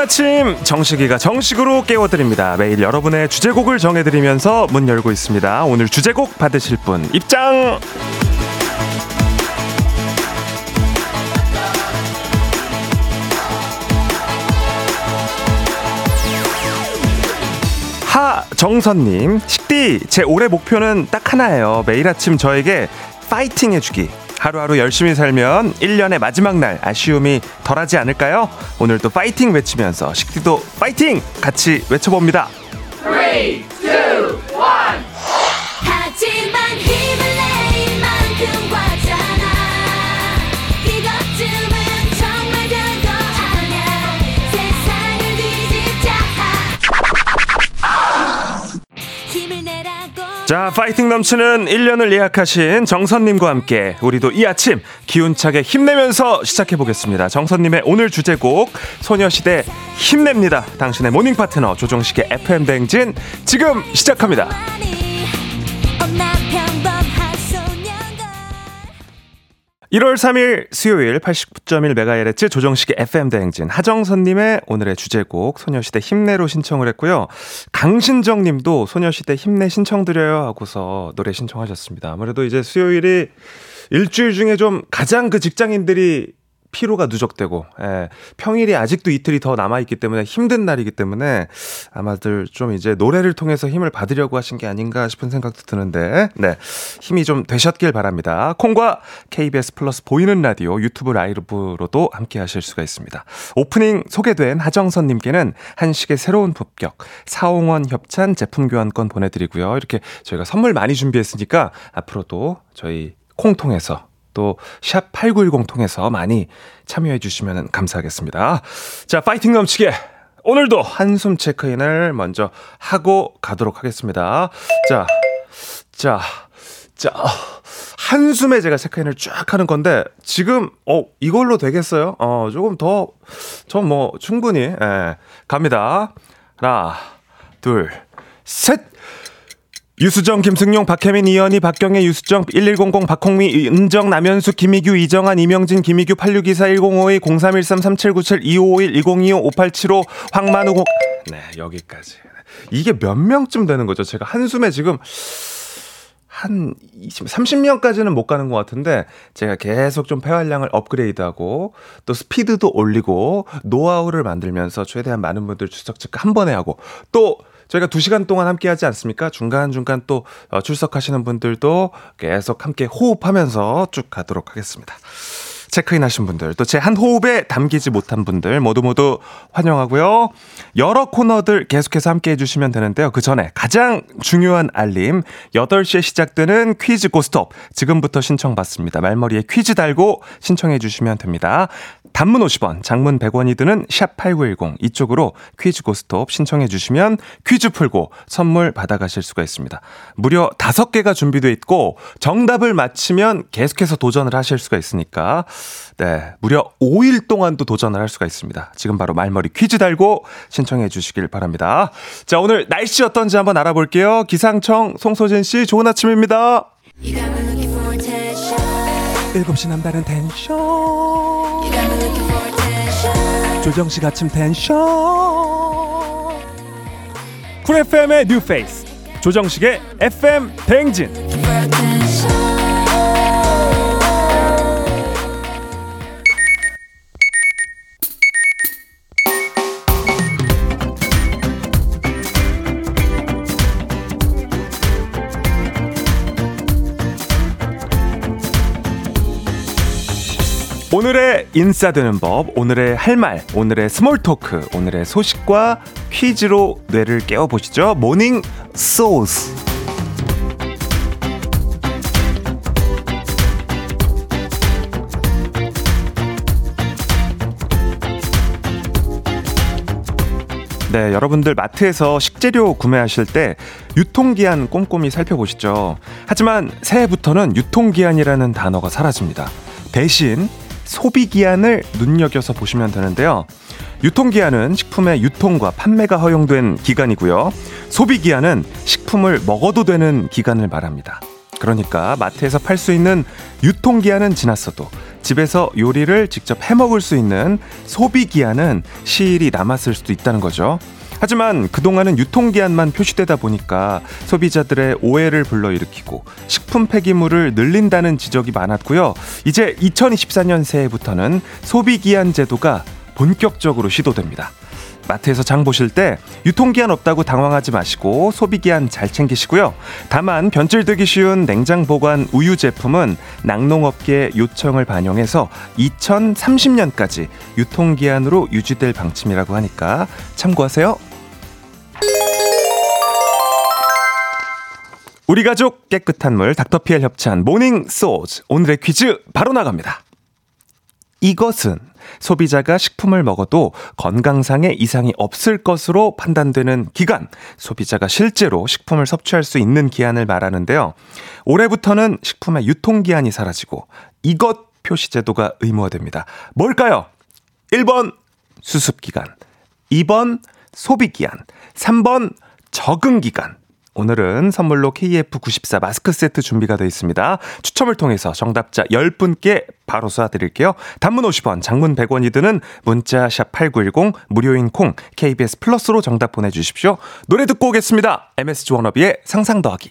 아침 정식이가 정식으로 깨워드립니다. 매일 여러분의 주제곡을 정해드리면서 문 열고 있습니다. 오늘 주제곡 받으실 분 입장! 하정선님, 식디, 제 올해 목표는 딱 하나예요. 매일 아침 저에게 파이팅 해주기. 하루하루 열심히 살면 1년의 마지막 날 아쉬움이 덜하지 않을까요? 오늘도 파이팅 외치면서 식디도 파이팅! 같이 외쳐봅니다. 3, 2, 1 하지만 힘을 내 이만큼 과잖아. 이것쯤은 정말 별거 아냐. 세상을 뒤집자. 힘을 내라고. 자, 파이팅 넘치는 1년을 예약하신 정선님과 함께 우리도 이 아침 기운차게 힘내면서 시작해보겠습니다. 정선님의 오늘 주제곡 소녀시대 힘냅니다. 당신의 모닝 파트너 조정식의 FM대행진 지금 시작합니다. (목소리) 1월 3일 수요일 89.1MHz 조정식의 FM대행진 하정선님의 오늘의 주제곡 소녀시대 힘내로 신청을 했고요. 강신정님도 소녀시대 힘내 신청드려요 하고서 노래 신청하셨습니다. 아무래도 이제 수요일이 일주일 중에 좀 가장 그 직장인들이 피로가 누적되고 평일이 아직도 이틀이 더 남아있기 때문에 힘든 날이기 때문에 아마들 좀 이제 노래를 통해서 힘을 받으려고 하신 게 아닌가 싶은 생각도 드는데 네, 힘이 좀 되셨길 바랍니다. 콩과 KBS 플러스 보이는 라디오 유튜브 라이브로도 함께 하실 수가 있습니다. 오프닝 소개된 하정선님께는 한식의 새로운 품격 사홍원 협찬 제품 교환권 보내드리고요. 이렇게 저희가 선물 많이 준비했으니까 앞으로도 저희 콩 통해서 또 샵 8910 통해서 많이 참여해 주시면 감사하겠습니다. 자, 파이팅 넘치게 오늘도 한숨 체크인을 먼저 하고 가도록 하겠습니다. 자, 한숨에 제가 체크인을 쫙 하는 건데 지금 이걸로 되겠어요? 조금 더 전 뭐 충분히 갑니다. 하나, 둘, 셋. 유수정, 김승용, 박혜민, 이현희, 박경혜, 유수정, 1100, 박홍미, 은정, 남현수, 김희규, 이정한, 이명진, 김희규, 8624, 1052, 0313, 3797, 2551, 2025, 5875, 황만우, 네, 여기까지. 이게 몇 명쯤 되는 거죠? 제가 한숨에 지금 한 30명까지는 못 가는 것 같은데 제가 계속 좀 폐활량을 업그레이드하고 또 스피드도 올리고 노하우를 만들면서 최대한 많은 분들 출석 체크 한 번에 하고 또 저희가 2시간 동안 함께 하지 않습니까? 중간중간 또 출석하시는 분들도 계속 함께 호흡하면서 쭉 가도록 하겠습니다. 체크인 하신 분들, 또 제 한 호흡에 담기지 못한 분들 모두 환영하고요. 여러 코너들 계속해서 함께 해주시면 되는데요. 그 전에 가장 중요한 알림, 8시에 시작되는 퀴즈 고스톱 지금부터 신청받습니다. 말머리에 퀴즈 달고 신청해 주시면 됩니다. 단문 50원, 장문 100원이 드는 샵8910 이쪽으로 퀴즈 고스톱 신청해 주시면 퀴즈 풀고 선물 받아가실 수가 있습니다. 무려 5개가 준비되어 있고 정답을 맞히면 계속해서 도전을 하실 수가 있으니까 네, 무려 5일 동안도 도전을 할 수가 있습니다. 지금 바로 말머리 퀴즈 달고 신청해 주시길 바랍니다. 자, 오늘 날씨 어떤지 한번 알아볼게요. 기상청 송소진 씨, 좋은 아침입니다. 7시 남다른 텐션 조정식 아침 텐션 쿨 FM의 뉴 페이스 조정식의 FM 대행진. 오늘의 인싸되는 법, 오늘의 할 말, 오늘의 스몰토크, 오늘의 소식과 퀴즈로 뇌를 깨워보시죠. 모닝 소스. 네, 여러분들 마트에서 식재료 구매하실 때 유통기한 꼼꼼히 살펴보시죠. 하지만 새해부터는 유통기한이라는 단어가 사라집니다. 대신 소비기한을 눈여겨서 보시면 되는데요. 유통기한은 식품의 유통과 판매가 허용된 기간이고요. 소비기한은 식품을 먹어도 되는 기간을 말합니다. 그러니까 마트에서 팔 수 있는 유통기한은 지났어도 집에서 요리를 직접 해먹을 수 있는 소비기한은 시일이 남았을 수도 있다는 거죠. 하지만 그동안은 유통기한만 표시되다 보니까 소비자들의 오해를 불러일으키고 식품 폐기물을 늘린다는 지적이 많았고요. 이제 2024년 새해부터는 소비기한 제도가 본격적으로 시도됩니다. 마트에서 장 보실 때 유통기한 없다고 당황하지 마시고 소비기한 잘 챙기시고요. 다만 변질되기 쉬운 냉장 보관 우유 제품은 낙농업계의 요청을 반영해서 2030년까지 유통기한으로 유지될 방침이라고 하니까 참고하세요. 우리 가족 깨끗한 물 닥터피엘 협찬 모닝 소즈 오늘의 퀴즈 바로 나갑니다. 이것은 소비자가 식품을 먹어도 건강상의 이상이 없을 것으로 판단되는 기간, 소비자가 실제로 식품을 섭취할 수 있는 기한을 말하는데요. 올해부터는 식품의 유통기한이 사라지고 이것 표시제도가 의무화됩니다. 뭘까요? 1번 수습기간, 2번 소비기한, 3번 적응기간. 오늘은 선물로 KF94 마스크 세트 준비가 되어 있습니다. 추첨을 통해서 정답자 10분께 바로 쏴드릴게요. 단문 50원, 장문 100원이 드는 문자 샵 8910, 무료인 콩, KBS 플러스로 정답 보내주십시오. 노래 듣고 오겠습니다. MSG 워너비의 상상 더하기.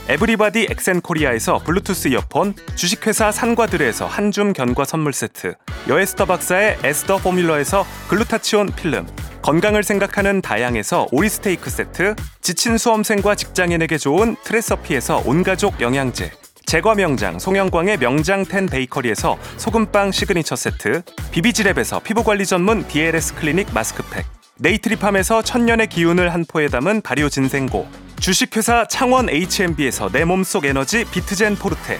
에브리바디 엑센코리아에서 블루투스 이어폰, 주식회사 산과들에서 한줌 견과 선물 세트, 여에스터 박사의 에스더 포뮬러에서 글루타치온 필름, 건강을 생각하는 다양에서 오리스테이크 세트, 지친 수험생과 직장인에게 좋은 트레서피에서 온가족 영양제, 제과 명장 송영광의 명장 텐 베이커리에서 소금빵 시그니처 세트, 비비지랩에서 피부관리 전문 DLS 클리닉 마스크팩, 네이트리팜에서 천년의 기운을 한 포에 담은 발효 진생고, 주식회사 창원 H&B에서 내 몸속 에너지 비트젠 포르테,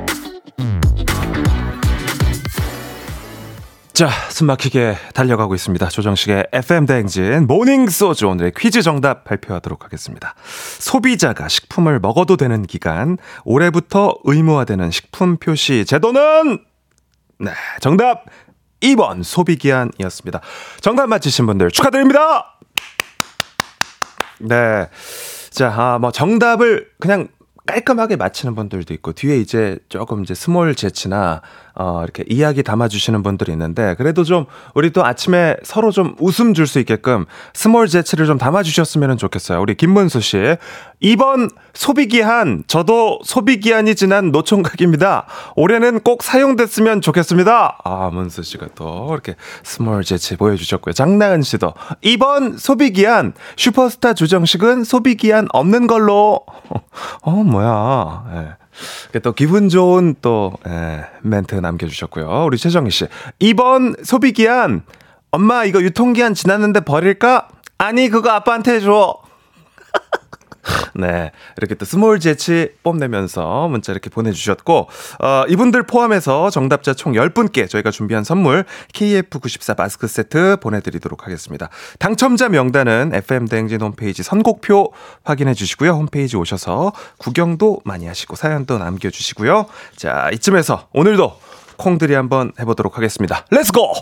자, 숨막히게 달려가고 있습니다. 조정식의 FM대행진 모닝소주 오늘의 퀴즈 정답 발표하도록 하겠습니다. 소비자가 식품을 먹어도 되는 기간, 올해부터 의무화되는 식품 표시 제도는 네, 정답 2번 소비기한이었습니다. 정답 맞히신 분들 축하드립니다. 네, 자, 정답을 그냥 깔끔하게 맞히는 분들도 있고, 뒤에 이제 조금 이제 스몰 재치나, 이렇게 이야기 담아주시는 분들이 있는데, 그래도 좀, 우리 또 아침에 서로 좀 웃음 줄 수 있게끔 스몰 재치를 좀 담아주셨으면 좋겠어요. 우리 김문수 씨. 2번 소비기한, 저도 소비기한이 지난 노총각입니다. 올해는 꼭 사용됐으면 좋겠습니다. 아, 문수 씨가 또 이렇게 스몰 재치 보여주셨고요. 장나은 씨도 2번 소비기한, 슈퍼스타 조정식은 소비기한 없는 걸로. 뭐야. 예. 또 기분 좋은 또 멘트 남겨주셨고요. 우리 최정희 씨 2번 소비기한, 엄마 이거 유통기한 지났는데 버릴까? 아니 그거 아빠한테 줘. 네, 이렇게 또 스몰 재치 뽐내면서 문자 이렇게 보내주셨고, 이분들 포함해서 정답자 총 10분께 저희가 준비한 선물 KF94 마스크 세트 보내드리도록 하겠습니다. 당첨자 명단은 FM대행진 홈페이지 선곡표 확인해 주시고요. 홈페이지 오셔서 구경도 많이 하시고 사연도 남겨주시고요. 자, 이쯤에서 오늘도 콩들이 한번 해보도록 하겠습니다. 렛츠고!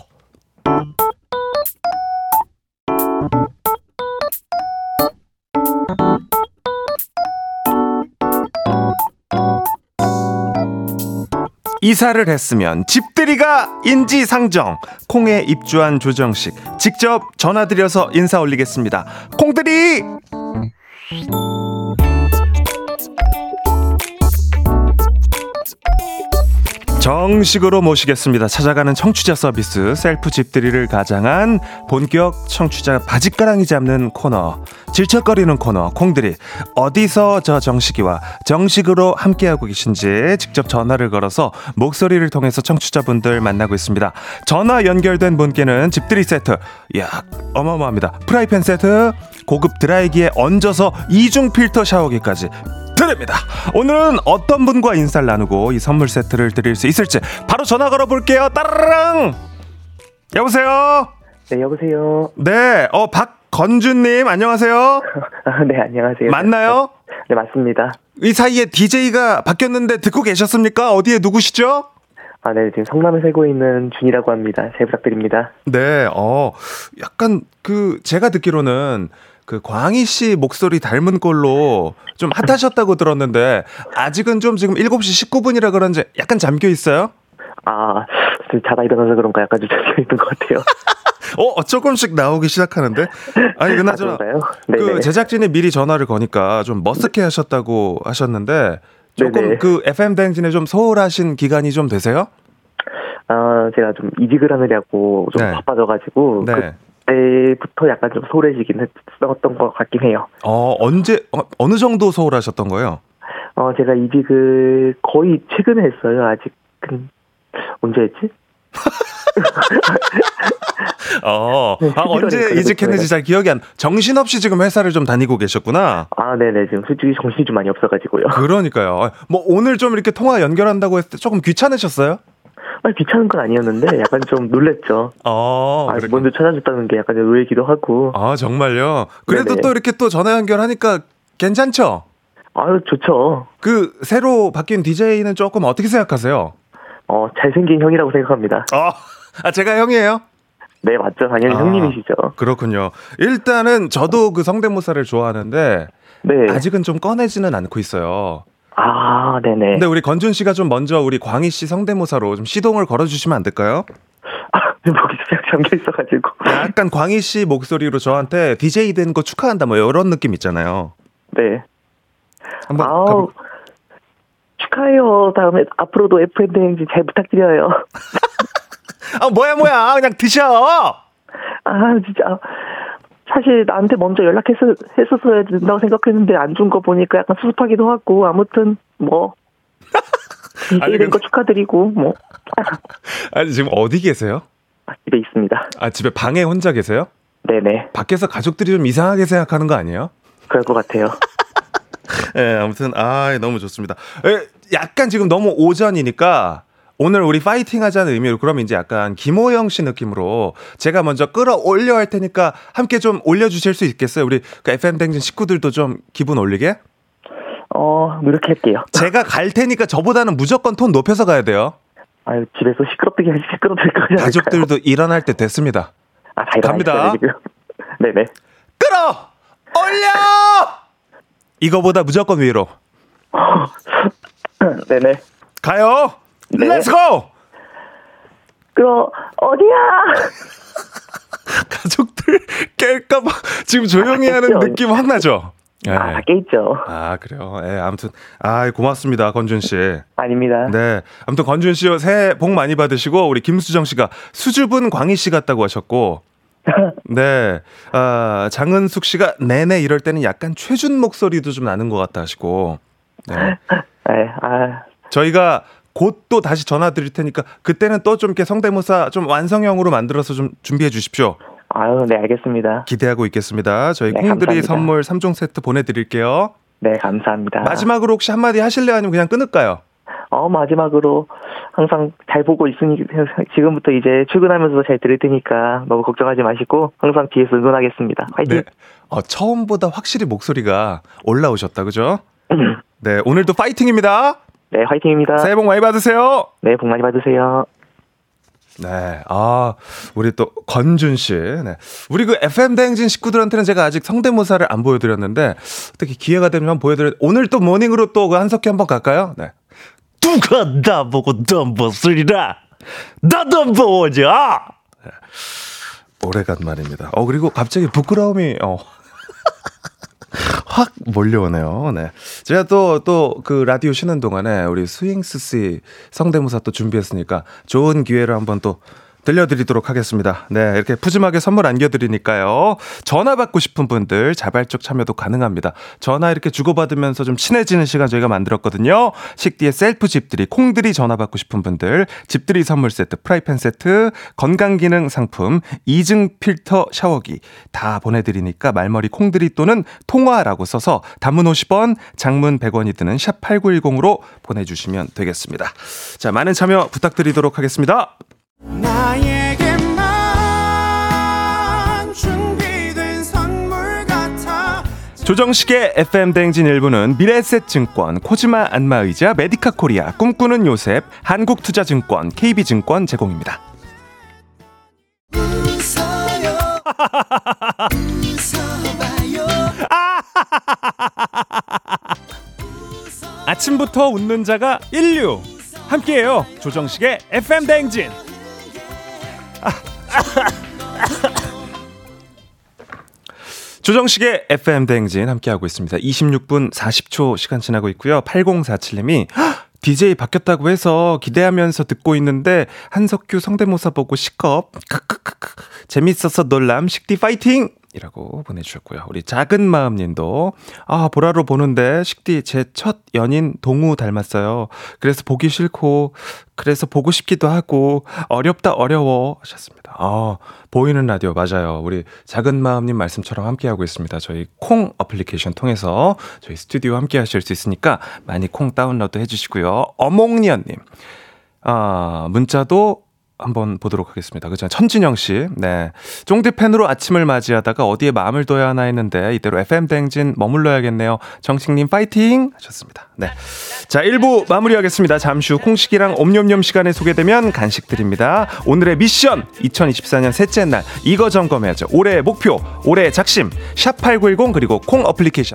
이사를 했으면 집들이가 인지상정. 콩에 입주한 조정식, 직접 전화드려서 인사 올리겠습니다. 콩들이. 정식으로 모시겠습니다. 찾아가는 청취자 서비스, 셀프 집들이를 가장한 본격 청취자 바짓가랑이 잡는 코너, 질척거리는 코너 콩들이. 어디서 저 정식이와 정식으로 함께하고 계신지 직접 전화를 걸어서 목소리를 통해서 청취자분들 만나고 있습니다. 전화 연결된 분께는 집들이 세트, 이야 어마어마합니다. 프라이팬 세트, 고급 드라이기에 얹어서 이중 필터 샤워기까지 드립니다. 오늘은 어떤 분과 인사를 나누고 이 선물 세트를 드릴 수 있을지 바로 전화 걸어볼게요. 따라랑. 여보세요. 네, 여보세요. 네, 박건준님 안녕하세요. 네, 안녕하세요. 맞나요? 네, 맞습니다. 이 사이에 DJ가 바뀌었는데 듣고 계셨습니까? 어디에 누구시죠? 아, 네, 지금 성남에 살고 있는 준이라고 합니다. 잘 부탁드립니다. 네, 약간 제가 듣기로는 광희 씨 목소리 닮은 걸로 좀 핫하셨다고 들었는데, 아직은 좀 지금 7시 19분이라 그런지 약간 잠겨 있어요? 아, 자다 일어나서 그런가 약간 좀 잠겨 있는 것 같아요. 조금씩 나오기 시작하는데? 아니, 그나저나, 제작진이 미리 전화를 거니까 좀 머쓱해 하셨다고 하셨는데, 조금 네네. FM대행진에 좀 소홀하신 기간이 좀 되세요? 아, 제가 좀 이직을 하느라고 좀 바빠져가지고. 네. 그때부터 약간 좀 소홀해지긴 했었던 것 같긴 해요. 어느 정도 소홀하셨던 거예요? 제가 이직을 거의 최근에 했어요. 아직은 언제 했지? 언제 이직했는지 잘 기억이 안. 정신없이 지금 회사를 좀 다니고 계셨구나. 아, 네네. 지금 솔직히 정신이 좀 많이 없어가지고요. 그러니까요. 오늘 좀 이렇게 통화 연결한다고 했을 때 조금 귀찮으셨어요? 아니, 귀찮은 건 아니었는데 약간 좀 놀랬죠. 먼저 찾아줬다는 게 약간 놀래기도 하고. 아, 정말요? 그래도 네네. 또 이렇게 또 전화 연결하니까 괜찮죠? 아유, 좋죠. 새로 바뀐 DJ는 조금 어떻게 생각하세요? 잘생긴 형이라고 생각합니다. 제가 형이에요? 네, 맞죠. 당연히 형님이시죠. 그렇군요. 일단은 저도 성대모사를 좋아하는데 네. 아직은 좀 꺼내지는 않고 있어요. 아, 네네. 근데 우리 건준 씨가 좀 먼저 우리 광희 씨 성대모사로 좀 시동을 걸어주시면 안 될까요? 목이 잠겨 있어가지고. 약간 광희 씨 목소리로 저한테 DJ 된 거 축하한다 이런 느낌 있잖아요. 네. 한번 축하해요. 다음에 앞으로도 FM대행진 잘 부탁드려요. 뭐야 그냥 드셔. 진짜. 사실 나한테 먼저 연락했었어야 된다고 생각했는데 안 준 거 보니까 약간 수습하기도 하고. 아무튼 이게 된 거 축하드리고 아니, 지금 어디 계세요? 집에 있습니다. 집에 방에 혼자 계세요? 네네. 밖에서 가족들이 좀 이상하게 생각하는 거 아니에요? 그럴 것 같아요. 네, 아무튼 너무 좋습니다. 약간 지금 너무 오전이니까 오늘 우리 파이팅 하자는 의미로, 그럼 이제 약간 김호영 씨 느낌으로 제가 먼저 끌어올려 할 테니까 함께 좀 올려주실 수 있겠어요? 우리 FM댕진 식구들도 좀 기분 올리게? 이렇게 할게요. 제가 갈 테니까 저보다는 무조건 톤 높여서 가야 돼요. 아유, 집에서 시끄럽게 하지 않을까요? 가족들도 일어날 때 됐습니다. 다 일어났어요, 지금. 네네. 끌어올려! 이거보다 무조건 위로. 네네. 가요! 네. 렛츠고! 그럼 어디야? 가족들 깰까봐 지금 조용히 하는 느낌 확 나죠? 네. 깨있죠. 그래요. 아무튼 고맙습니다, 건준 씨. 아닙니다. 네, 아무튼 건준 씨 새해 복 많이 받으시고. 우리 김수정 씨가 수줍은 광희 씨 같다고 하셨고. 네, 장은숙 씨가 내내 이럴 때는 약간 최준 목소리도 좀 나는 것 같다 하시고. 네. 저희가 곧 또 다시 전화 드릴 테니까 그때는 또 좀 이렇게 성대모사 좀 완성형으로 만들어서 좀 준비해 주십시오. 네, 알겠습니다. 기대하고 있겠습니다. 저희 콩들이 선물 3종 세트 보내드릴게요. 네, 감사합니다. 마지막으로 혹시 한마디 하실래요? 아니면 그냥 끊을까요? 마지막으로 항상 잘 보고 있으니 지금부터 이제 출근하면서도 잘 들을 테니까 너무 걱정하지 마시고 항상 뒤에서 응원하겠습니다. 화이팅! 네. 처음보다 확실히 목소리가 올라오셨다, 그죠? 네, 오늘도 파이팅입니다. 네, 화이팅입니다. 새해 복 많이 받으세요. 네, 복 많이 받으세요. 네, 우리 또 건준 씨, 네, 우리 FM 대행진 식구들한테는 제가 아직 성대모사를 안 보여드렸는데 특히 기회가 되면 보여드려. 오늘 또 모닝으로 또 한석희 한번 갈까요? 네, 누가 나보고 넘버3라 나 넘버1이야. 오래간만입니다. 그리고 갑자기 부끄러움이 확 몰려오네요. 네. 제가 또 그 라디오 쉬는 동안에 우리 스윙스 씨 성대모사 또 준비했으니까 좋은 기회로 한번 또 들려드리도록 하겠습니다. 네, 이렇게 푸짐하게 선물 안겨드리니까요. 전화 받고 싶은 분들 자발적 참여도 가능합니다. 전화 이렇게 주고받으면서 좀 친해지는 시간 저희가 만들었거든요. 식디의 셀프 집들이, 콩들이 전화 받고 싶은 분들 집들이 선물 세트, 프라이팬 세트, 건강기능 상품, 이중 필터 샤워기 다 보내드리니까 말머리 콩들이 또는 통화라고 써서 단문 50원, 장문 100원이 드는 샵 8910으로 보내주시면 되겠습니다. 자, 많은 참여 부탁드리도록 하겠습니다. 나에게만 준비된 선물 같아. 조정식의 FM대행진 1부는 미래에셋증권, 코지마 안마의자, 메디카코리아, 꿈꾸는 요셉, 한국투자증권, KB증권 제공입니다. 웃어요. 웃어봐요. 아침부터 웃는 자가 인류. 함께해요. 조정식의 FM댕진. 조정식의 FM댕진 함께하고 있습니다. 26분 40초 시간 지나고 있고요. 8047님이 DJ 바뀌었다고 해서 기대하면서 듣고 있는데 한석규 성대모사 보고 시겁 크크크크 재밌어서 놀람. 식디 파이팅! 이라고 보내주셨고요. 우리 작은 마음님도 보라로 보는데 식디 제 첫 연인 동우 닮았어요. 그래서 보기 싫고 그래서 보고 싶기도 하고 어렵다 어려워 하셨습니다. 보이는 라디오 맞아요. 우리 작은 마음님 말씀처럼 함께하고 있습니다. 저희 콩 어플리케이션 통해서 저희 스튜디오 함께 하실 수 있으니까 많이 콩 다운로드 해주시고요. 어몽니언님 문자도 한번 보도록 하겠습니다. 그죠? 천진영 씨. 네. 쫑디 팬으로 아침을 맞이하다가 어디에 마음을 둬야 하나 했는데 이대로 FM 대행진 머물러야겠네요. 정식님 파이팅 하셨습니다. 네. 자, 1부 마무리하겠습니다. 잠시 후 콩식이랑 옴뇸뇸 시간에 소개되면 간식 드립니다. 오늘의 미션 2024년 셋째 날 이거 점검해야죠. 올해의 목표, 올해의 작심 #8910 그리고 콩 어플리케이션.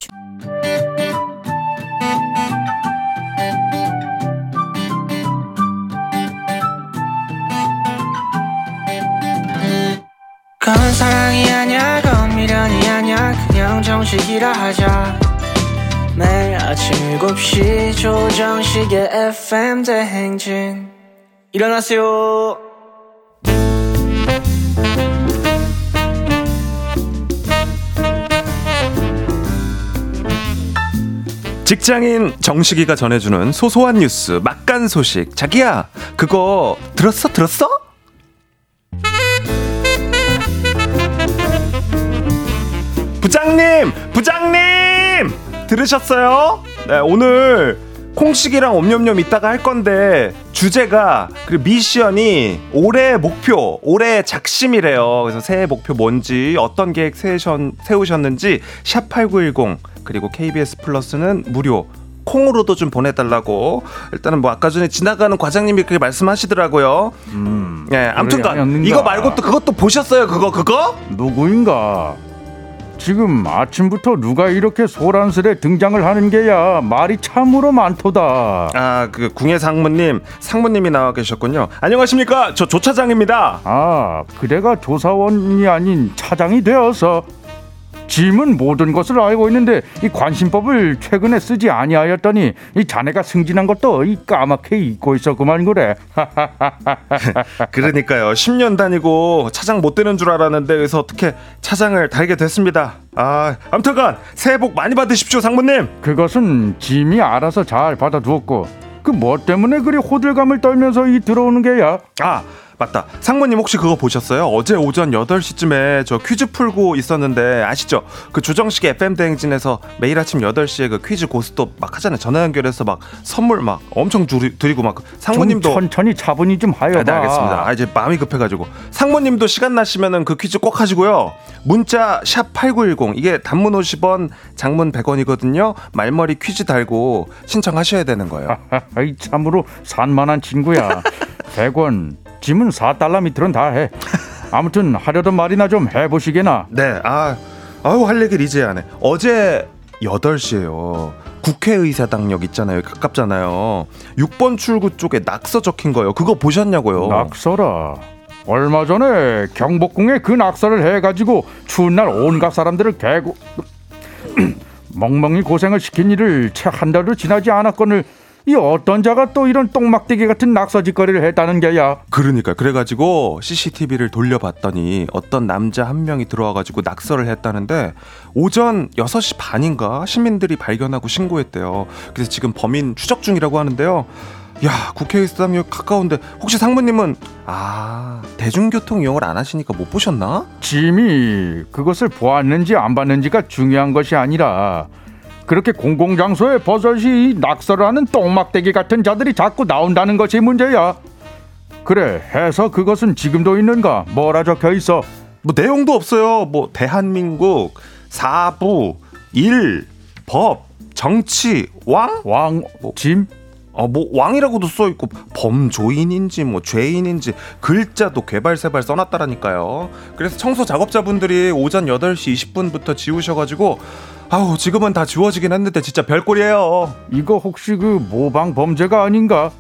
건 사랑이 아냐 건 미련이 아냐 그냥 정식이라 하자. 매일 아침 7시 조정식의 FM대행진 일어나세요. 직장인 정식이가 전해주는 소소한 뉴스 막간 소식. 자기야 그거 들었어? 부장님! 들으셨어요? 네, 오늘 콩식이랑 옴뇸뇸 이따가 할 건데 주제가 그리고 미션이 올해의 목표, 올해의 작심이래요. 그래서 새해 목표 뭔지, 어떤 계획 세우셨는지 #8910 그리고 KBS 플러스는 무료 콩으로도 좀 보내달라고. 일단은 뭐 아까 전에 지나가는 과장님이 그렇게 말씀하시더라고요. 네, 아무튼간 이거 말고 또 그것도 보셨어요? 그거? 누구인가? 지금 아침부터 누가 이렇게 소란스레 등장을 하는 게야. 말이 참으로 많도다. 그 궁예 상무님이 나와 계셨군요. 안녕하십니까, 저 조차장입니다. 그대가 조사원이 아닌 차장이 되어서 짐은 모든 것을 알고 있는데 이 관심법을 최근에 쓰지 아니하였더니 이 자네가 승진한 것도 이 까맣게 잊고 있었구만. 그래. 그러니까요. 10년 다니고 차장 못 되는 줄 알았는데 그래서 어떻게 차장을 달게 됐습니다. 아무튼간 새해 복 많이 받으십시오, 상무님. 그것은 짐이 알아서 잘 받아두었고 그 뭐 때문에 그리 호들갑을 떨면서 이 들어오는 게야. 맞다, 상무님 혹시 그거 보셨어요? 어제 오전 8시쯤에 저 퀴즈 풀고 있었는데 아시죠? 그 조정식의 FM대행진에서 매일 아침 8시에 그 퀴즈 고스톱 막 하잖아요. 전화 연결해서 막 선물 막 엄청 드리고 막 상무님도 좀 천천히 차분히 좀 하여봐. 네, 알겠습니다. 이제 마음이 급해가지고 상무님도 시간 나시면은 그 퀴즈 꼭 하시고요. 문자 #8910 이게 단문 50원 장문 100원이거든요 말머리 퀴즈 달고 신청하셔야 되는 거예요. 참으로 산만한 친구야. 100원 짐은 $4 밑으로는 다 해. 아무튼 하려던 말이나 좀 해보시게나. 네, 할 얘기를 이제야 하네. 어제 8시에요 국회의사당역 있잖아요. 가깝잖아요. 6번 출구 쪽에 낙서 적힌 거예요. 그거 보셨냐고요. 낙서라. 얼마 전에 경복궁에 그 낙서를 해가지고 추운 날 온갖 사람들을 개고 멍멍이 고생을 시킨 일을 채 한 달도 지나지 않았거늘 이 어떤 자가 또 이런 똥막대기 같은 낙서짓거리를 했다는 게야. 그러니까 그래가지고 CCTV를 돌려봤더니 어떤 남자 한 명이 들어와가지고 낙서를 했다는데 오전 6시 반인가 시민들이 발견하고 신고했대요. 그래서 지금 범인 추적 중이라고 하는데요. 야, 국회의사당역 가까운데 혹시 상무님은 대중교통 이용을 안 하시니까 못 보셨나? 짐이 그것을 보았는지 안 봤는지가 중요한 것이 아니라 그렇게 공공장소에 버젓이 낙서를 하는 똥막대기 같은 자들이 자꾸 나온다는 것이 문제야. 그래, 해서 그것은 지금도 있는가? 뭐라 적혀있어? 뭐 내용도 없어요. 뭐 대한민국, 사부, 일, 법, 정치, 왕? 왕, 짐? 뭐 왕이라고도 써있고 범조인인지 뭐 죄인인지 글자도 개발세발 써놨다라니까요. 그래서 청소 작업자분들이 오전 8시 20분부터 지우셔가지고 아우 지금은 다 지워지긴 했는데 진짜 별꼴이에요. 이거 혹시 그 모방 범죄가 아닌가?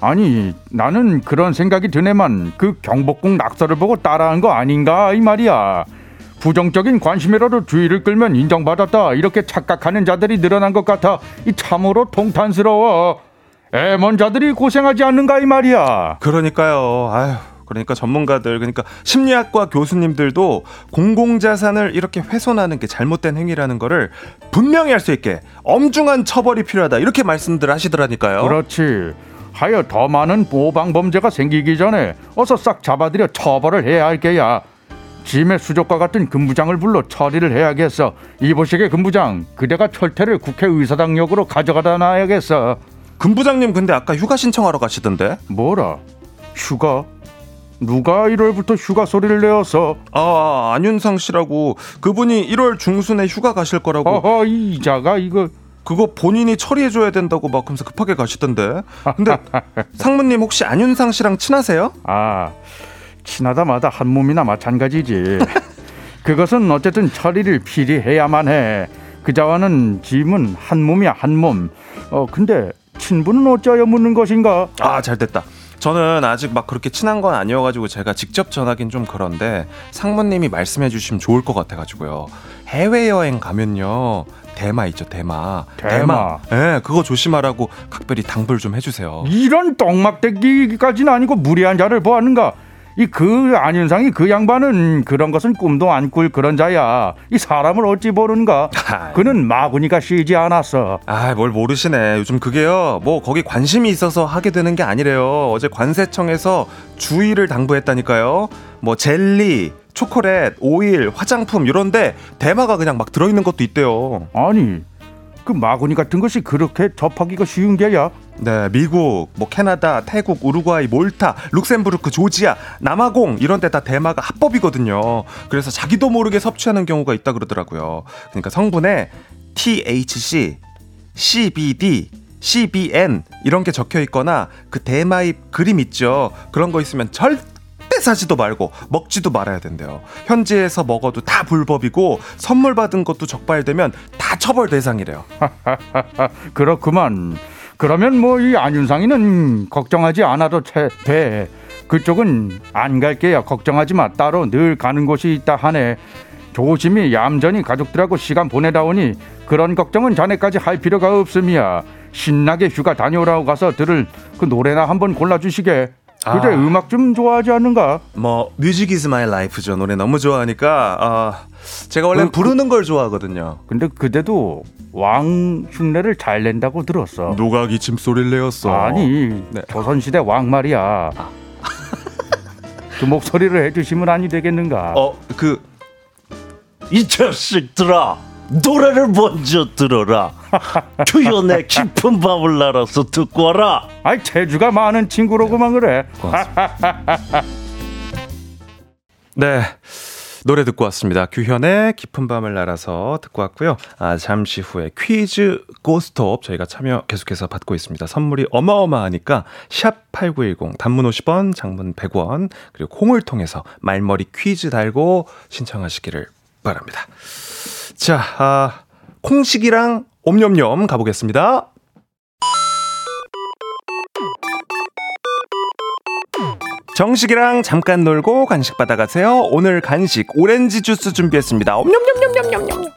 아니 나는 그런 생각이 드네만 그 경복궁 낙서를 보고 따라한 거 아닌가 이 말이야. 부정적인 관심이라도 주의를 끌면 인정받았다 이렇게 착각하는 자들이 늘어난 것 같아 이 참으로 통탄스러워. 애먼 자들이 고생하지 않는가 이 말이야. 그러니까요. 그러니까 전문가들, 그러니까 심리학과 교수님들도 공공자산을 이렇게 훼손하는 게 잘못된 행위라는 거를 분명히 할 수 있게 엄중한 처벌이 필요하다 이렇게 말씀들 하시더라니까요. 그렇지. 하여 더 많은 모방범죄가 생기기 전에 어서 싹 잡아들여 처벌을 해야 할 게야. 짐의 수족과 같은 근부장을 불러 처리를 해야겠어. 이보식의 근부장, 그대가 철퇴를 국회의사당역으로 가져가다 놔야겠어. 근부장님 근데 아까 휴가 신청하러 가시던데? 뭐라? 휴가? 누가 1월부터 휴가 소리를 내어서? 안윤상 씨라고 그분이 1월 중순에 휴가 가실 거라고. 어허, 이 자가 이거 그거 본인이 처리해줘야 된다고 막 하면서 급하게 가시던데. 근데 상무님 혹시 안윤상 씨랑 친하세요? 친하다마다 한 몸이나 마찬가지지. 그것은 어쨌든 처리를 필히해야만 해. 그자와는 짐은 한 몸이야 한 몸. 근데 친분은 어찌하여 묻는 것인가? 잘됐다. 저는 아직 막 그렇게 친한 건 아니어가지고 제가 직접 전하긴 좀 그런데 상무님이 말씀해 주시면 좋을 것 같아가지고요. 해외여행 가면요 대마 있죠 대마. 네, 그거 조심하라고 각별히 당부를 좀 해주세요. 이런 똥막대기까지는 아니고 무리한 자를 보았는가? 그 안윤상이 그 양반은 그런 것은 꿈도 안 꿀 그런 자야. 이 사람을 어찌 모르는가? 그는 마구니가 쉬지 않았어. 뭘 모르시네. 요즘 그게요 뭐 거기 관심이 있어서 하게 되는 게 아니래요. 어제 관세청에서 주의를 당부했다니까요. 뭐 젤리, 초콜릿, 오일, 화장품 이런데 대마가 그냥 막 들어있는 것도 있대요. 아니 그 마구니 같은 것이 그렇게 접하기가 쉬운 게야? 네, 미국, 뭐 캐나다, 태국, 우루과이, 몰타, 룩셈부르크, 조지아, 남아공 이런 데 다 대마가 합법이거든요. 그래서 자기도 모르게 섭취하는 경우가 있다 그러더라고요. 그러니까 성분에 THC, CBD, CBN 이런 게 적혀 있거나 그 대마잎 그림 있죠. 그런 거 있으면 절대 사지도 말고 먹지도 말아야 된대요. 현지에서 먹어도 다 불법이고 선물 받은 것도 적발되면 다 처벌 대상이래요. 그렇구만. 그러면 이 안윤상이는 걱정하지 않아도 돼. 그쪽은 안 갈게요. 걱정하지 마. 따로 늘 가는 곳이 있다 하네. 조심히 얌전히 가족들하고 시간 보내다 오니 그런 걱정은 자네까지 할 필요가 없음이야. 신나게 휴가 다녀오라고 가서 들을 그 노래나 한번 골라주시게. 그대 음악 좀 좋아하지 않는가? 뭐 Music is my life죠. 노래 너무 좋아하니까 제가 원래 부르는 걸 좋아하거든요. 근데 그대도 왕 흉내를 잘 낸다고 들었어. 누가 기침 소리를 내었어? 아니 조선시대 왕 말이야. 그 목소리를 해주시면 아니 되겠는가? 이 자식들아 노래를 먼저 들어라. 표현의 깊은 밤을 날아서 듣고 와라. 재주가 많은 친구로구만. 그래. 네, 노래 듣고 왔습니다. 규현의 깊은 밤을 날아서 듣고 왔고요. 잠시 후에 퀴즈 고스톱 저희가 참여 계속해서 받고 있습니다. 선물이 어마어마하니까 샵8910 단문 50원, 장문 100원 그리고 콩을 통해서 말머리 퀴즈 달고 신청하시기를 바랍니다. 자, 콩식이랑 옴념념 가보겠습니다. 정식이랑 잠깐 놀고 간식 받아가세요. 오늘 간식 오렌지 주스 준비했습니다. 옴념념념념념.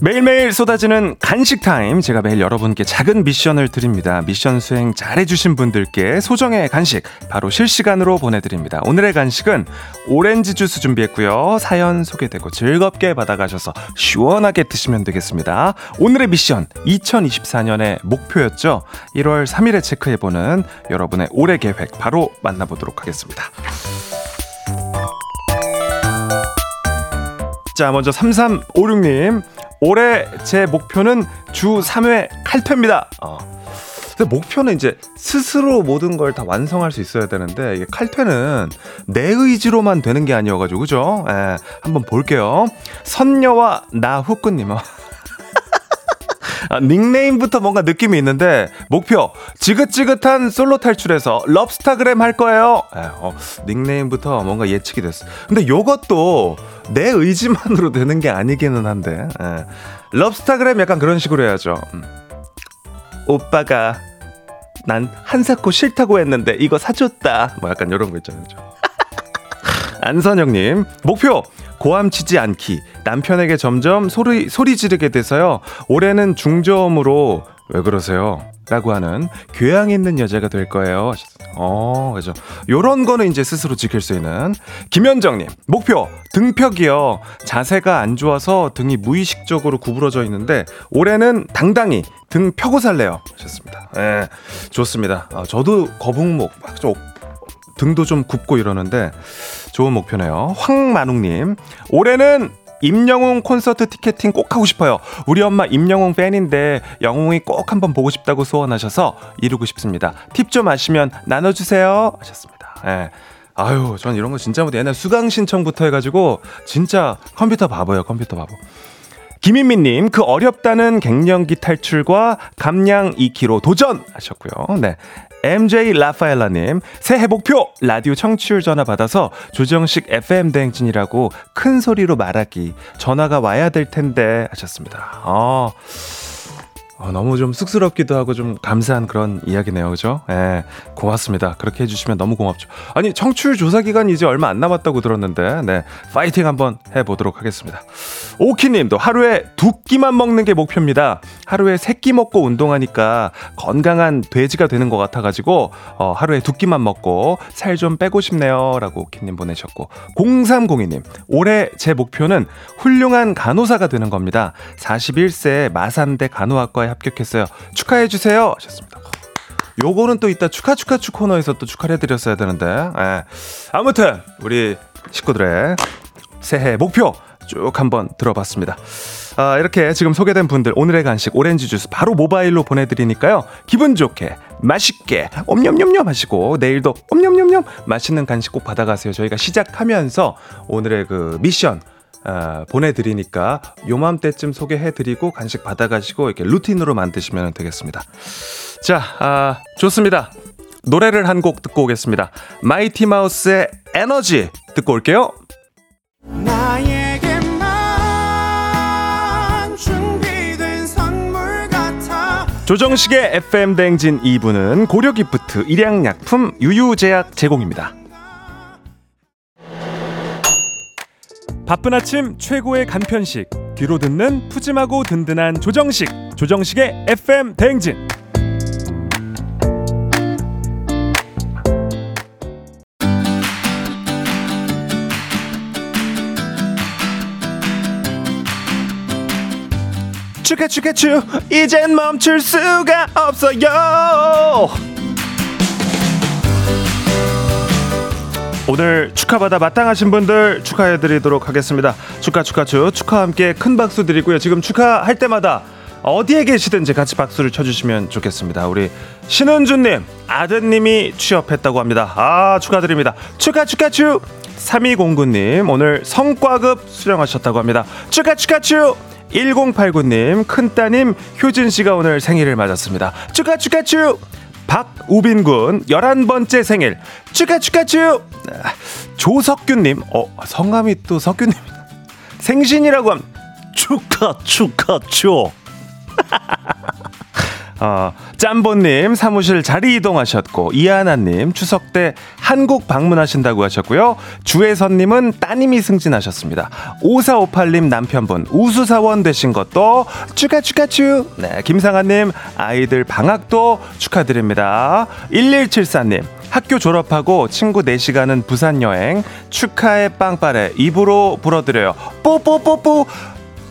매일매일 쏟아지는 간식 타임, 제가 매일 여러분께 작은 미션을 드립니다. 미션 수행 잘해주신 분들께 소정의 간식 바로 실시간으로 보내드립니다. 오늘의 간식은 오렌지 주스 준비했고요. 사연 소개되고 즐겁게 받아가셔서 시원하게 드시면 되겠습니다. 오늘의 미션, 2024년의 목표였죠. 1월 3일에 체크해보는 여러분의 올해 계획 바로 만나보도록 하겠습니다. 자, 먼저 3356님, 올해 제 목표는 주 3회 칼퇴입니다. 근데 목표는 이제 스스로 모든 걸 다 완성할 수 있어야 되는데, 이게 칼퇴는 내 의지로만 되는 게 아니어가지고, 그죠? 예, 한번 볼게요. 선녀와 나후꾸님. 닉네임부터 뭔가 느낌이 있는데, 목표 지긋지긋한 솔로 탈출해서 럽스타그램 할 거예요. 닉네임부터 뭔가 예측이 됐어. 근데 요것도 내 의지만으로 되는 게 아니기는 한데, 럽스타그램 약간 그런 식으로 해야죠. 오빠가 난 한사코 싫다고 했는데 이거 사줬다, 뭐 약간 이런 거 있잖아요. 안선영님, 목표 고함치지 않기. 남편에게 점점 소리 지르게 돼서요, 올해는 중저음으로 왜 그러세요? 라고 하는 교양 있는 여자가 될 거예요. 그죠. 요런 거는 이제 스스로 지킬 수 있는. 김현정님, 목표 등펴기요. 자세가 안 좋아서 등이 무의식적으로 구부러져 있는데, 올해는 당당히 등 펴고 살래요. 하셨습니다. 예, 좋습니다. 저도 거북목, 막 좀 등도 좀 굽고 이러는데 좋은 목표네요. 황만웅님, 올해는 임영웅 콘서트 티켓팅 꼭 하고 싶어요. 우리 엄마 임영웅 팬인데 영웅이 꼭 한번 보고 싶다고 소원하셔서 이루고 싶습니다. 팁 좀 아시면 나눠주세요. 하셨습니다. 예. 아유, 전 이런 거 진짜 못해. 옛날 수강 신청부터 해가지고 진짜 컴퓨터 바보예요. 컴퓨터 바보. 김인민님, 그 어렵다는 갱년기 탈출과 감량 2kg 도전! 하셨고요. 네. MJ 라파엘라님, 새해 목표! 라디오 청취율 전화 받아서 조정식 FM대행진이라고 큰 소리로 말하기. 전화가 와야 될 텐데. 하셨습니다. 너무 좀 쑥스럽기도 하고 좀 감사한 그런 이야기네요. 그죠? 예, 고맙습니다. 그렇게 해주시면 너무 고맙죠. 아니, 청취율 조사 기간이 이제 얼마 안 남았다고 들었는데, 네, 파이팅 한번 해보도록 하겠습니다. 오키님도 하루에 2끼만 먹는 게 목표입니다. 하루에 3끼 먹고 운동하니까 건강한 돼지가 되는 것 같아가지고, 하루에 2끼만 먹고 살 좀 빼고 싶네요. 라고 오키님 보내셨고, 0302님, 올해 제 목표는 훌륭한 간호사가 되는 겁니다. 41세 마산대 간호학과에 합격했어요. 축하해 주세요. 하셨습니다. 요거는 또 이따 축하 코너에서 또 축하를 해드렸어야 되는데, 예. 아무튼 우리 식구들의 새해 목표 쭉 한번 들어봤습니다. 이렇게 지금 소개된 분들 오늘의 간식 오렌지 주스 바로 모바일로 보내드리니까요, 기분 좋게 맛있게 옴념념념 하시고 내일도 옴념념념 맛있는 간식 꼭 받아가세요. 저희가 시작하면서 오늘의 그 미션 보내드리니까 요맘때쯤 소개해드리고 간식 받아가시고 이렇게 루틴으로 만드시면 되겠습니다. 자, 좋습니다. 노래를 한 곡 듣고 오겠습니다. 마이티마우스의 에너지 듣고 올게요. 나에게만 준비된 선물 같아. 조정식의 FM댕진 2부는 고려기프트, 일양약품, 유유제약 제공입니다. 바쁜 아침 최고의 간편식, 귀로 듣는 푸짐하고 든든한 조정식, 조정식의 FM 대행진. 축하 이젠 멈출 수가 없어요. 오늘 축하받아 마땅하신 분들 축하해드리도록 하겠습니다. 축하와 함께 큰 박수 드리고요. 지금 축하할 때마다 어디에 계시든지 같이 박수를 쳐주시면 좋겠습니다. 우리 신은주님, 아드님이 취업했다고 합니다. 축하드립니다. 축하. 3209님, 오늘 성과급 수령하셨다고 합니다. 축하. 1089님, 큰따님 효진씨가 오늘 생일을 맞았습니다. 축하. 박우빈 군 11번째 생일 축하축하축. 조석규님, 성함이 또 석규님 생신이라고 함. 축하축하축. 짬보님 사무실 자리 이동하셨고, 이하나님 추석 때 한국 방문하신다고 하셨고요. 주혜선님은 따님이 승진하셨습니다. 5458님 남편분 우수사원 되신 것도 축하축하축. 네, 김상아님 아이들 방학도 축하드립니다. 1174님 학교 졸업하고 친구 4시간은 부산 여행 축하의 빵빠레 입으로 불어드려요. 뽀뽀뽀뽀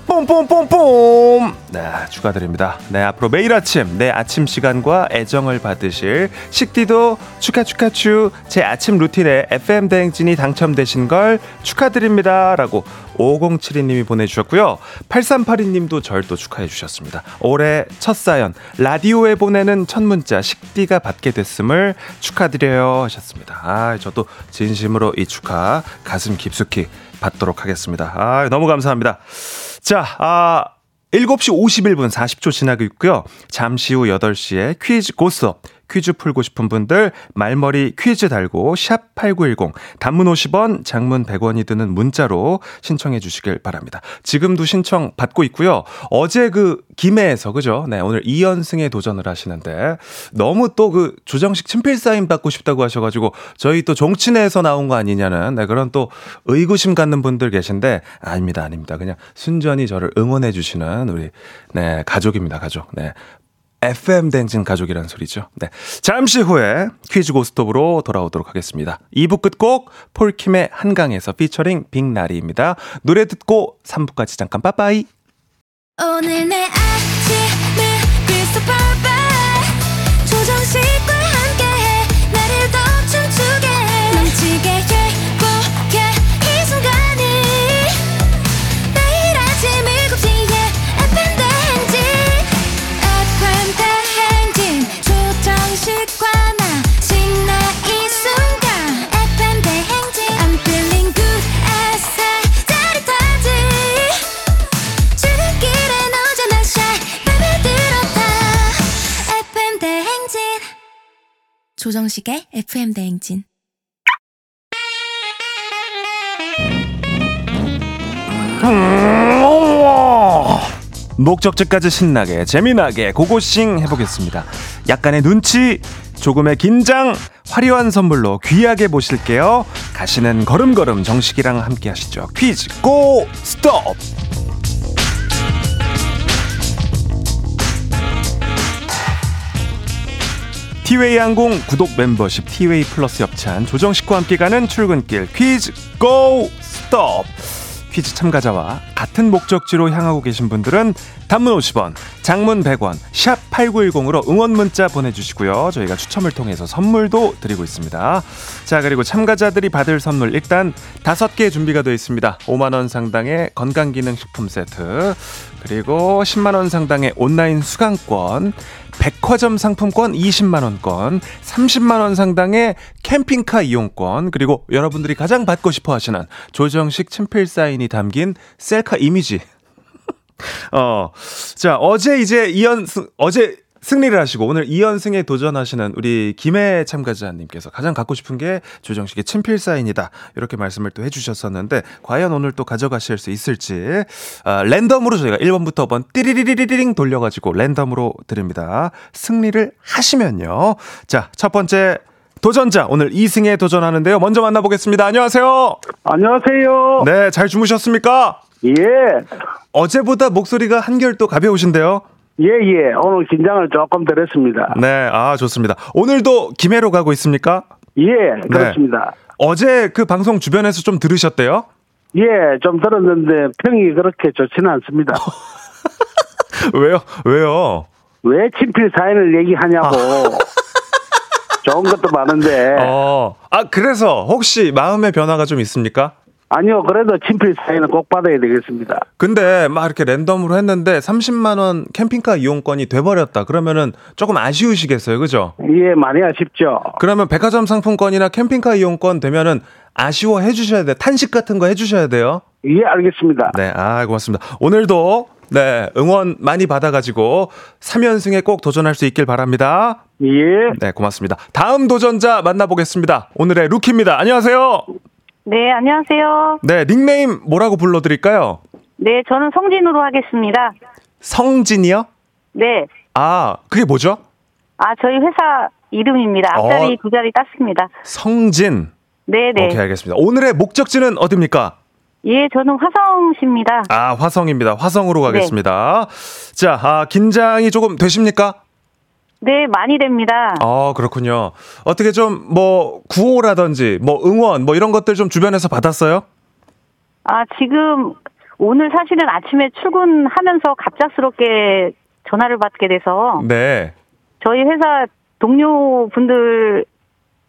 뽐뽐뽐뽐. 네, 축하드립니다. 네, 앞으로 매일 아침 내 아침 시간과 애정을 받으실 식디도 축하축하추. 제 아침 루틴에 FM대행진이 당첨되신 걸 축하드립니다 라고 5072님이 보내주셨고요. 8382님도 절 또 축하해 주셨습니다. 올해 첫 사연 라디오에 보내는 첫 문자 식디가 받게 됐음을 축하드려요 하셨습니다. 아, 저도 진심으로 이 축하 가슴 깊숙이 받도록 하겠습니다. 아, 너무 감사합니다. 자, 7시 51분 40초 지나고 있고요. 잠시 후 8시에 퀴즈 고스톱. 퀴즈 풀고 싶은 분들 말머리 퀴즈 달고 샵8910 단문 50원 장문 100원이 드는 문자로 신청해 주시길 바랍니다. 지금도 신청 받고 있고요. 어제 그 김해에서 그죠? 네, 오늘 2연승에 도전을 하시는데 너무 또 그 조정식 친필 사인 받고 싶다고 하셔가지고 저희 또 종친회에서 나온 거 아니냐는 네, 그런 또 의구심 갖는 분들 계신데 아닙니다. 그냥 순전히 저를 응원해 주시는 우리 네, 가족입니다. 가족. 네. FM댕진 가족이라는 소리죠. 네, 잠시 후에 퀴즈 고스톱으로 돌아오도록 하겠습니다. 2부 끝곡 폴킴의 한강에서 피처링 빅나리입니다. 노래 듣고 3부까지 잠깐 빠빠이. 오늘 내 아침을 그래서 빠빠이 조정식과 함께해 나를 더 춤추게 해 넘치게 행복해 이 순간이 매일 아침 7시에 조정식의 FM대행진. 목적지까지 신나게 재미나게 고고싱 해보겠습니다. 약간의 눈치, 조금의 긴장, 화려한 선물로 귀하게 보실게요. 가시는 걸음걸음 정식이랑 함께 하시죠. 퀴즈 고 스톱. 티웨이 항공 구독 멤버십 티웨이 플러스 협찬 조정식과 함께 가는 출근길 퀴즈 고 스톱. 퀴즈 참가자와 같은 목적지로 향하고 계신 분들은 단문 50원, 장문 100원, 샵 8910으로 응원 문자 보내주시고요. 저희가 추첨을 통해서 선물도 드리고 있습니다. 자, 그리고 참가자들이 받을 선물 일단 5개 준비가 되어 있습니다. 5만원 상당의 건강기능식품 세트, 그리고 10만원 상당의 온라인 수강권, 백화점 상품권 20만원권, 30만원 상당의 캠핑카 이용권, 그리고 여러분들이 가장 받고 싶어 하시는 조정식 친필 사인이 담긴 셀카 이미지. 자, 어제 이제 어제 승리를 하시고 오늘 2연승에 도전하시는 우리 김해 참가자님께서 가장 갖고 싶은 게 조정식의 친필 사인이다 이렇게 말씀을 또 해주셨었는데 과연 오늘 또 가져가실 수 있을지. 랜덤으로 저희가 1번부터 5번 띠리리리링 돌려가지고 랜덤으로 드립니다. 승리를 하시면요. 자, 첫 번째 도전자 오늘 2승에 도전하는데요. 먼저 만나보겠습니다. 안녕하세요. 안녕하세요. 네, 잘 주무셨습니까? 예. 어제보다 목소리가 한결 또 가벼우신데요. 예. 오늘 긴장을 조금 덜했습니다. 네, 아, 좋습니다. 오늘도 김해로 가고 있습니까? 예, 그렇습니다. 네. 어제 그 방송 주변에서 좀 들으셨대요? 예, 좀 들었는데 평이 그렇게 좋지는 않습니다. 왜요? 왜 친필 사인을 얘기하냐고. 좋은 것도 많은데. 그래서 혹시 마음의 변화가 좀 있습니까? 아니요, 그래도 친필 사인은 꼭 받아야 되겠습니다. 근데 막 이렇게 랜덤으로 했는데 30만원 캠핑카 이용권이 돼버렸다 그러면은 조금 아쉬우시겠어요, 그죠? 예, 많이 아쉽죠. 그러면 백화점 상품권이나 캠핑카 이용권 되면은 아쉬워해 주셔야 돼요. 탄식 같은 거 해주셔야 돼요. 예, 알겠습니다. 네, 고맙습니다. 오늘도 네, 응원 많이 받아가지고 3연승에 꼭 도전할 수 있길 바랍니다. 예. 네, 고맙습니다. 다음 도전자 만나보겠습니다. 오늘의 루키입니다. 안녕하세요. 네, 안녕하세요. 네, 닉네임 뭐라고 불러드릴까요? 네, 저는 성진으로 하겠습니다. 성진이요? 네. 아, 그게 뭐죠? 아, 저희 회사 이름입니다. 앞자리 두 자리 땄습니다. 성진. 네네. 오케이, 알겠습니다. 오늘의 목적지는 어디입니까? 예, 저는 화성시입니다. 아, 화성입니다. 화성으로 가겠습니다. 네. 자, 아, 긴장이 조금 되십니까? 네, 많이 됩니다. 아, 그렇군요. 어떻게 좀 뭐 구호라든지 뭐 응원 뭐 이런 것들 좀 주변에서 받았어요? 아, 지금 오늘 사실은 아침에 출근하면서 갑작스럽게 전화를 받게 돼서 네. 저희 회사 동료분들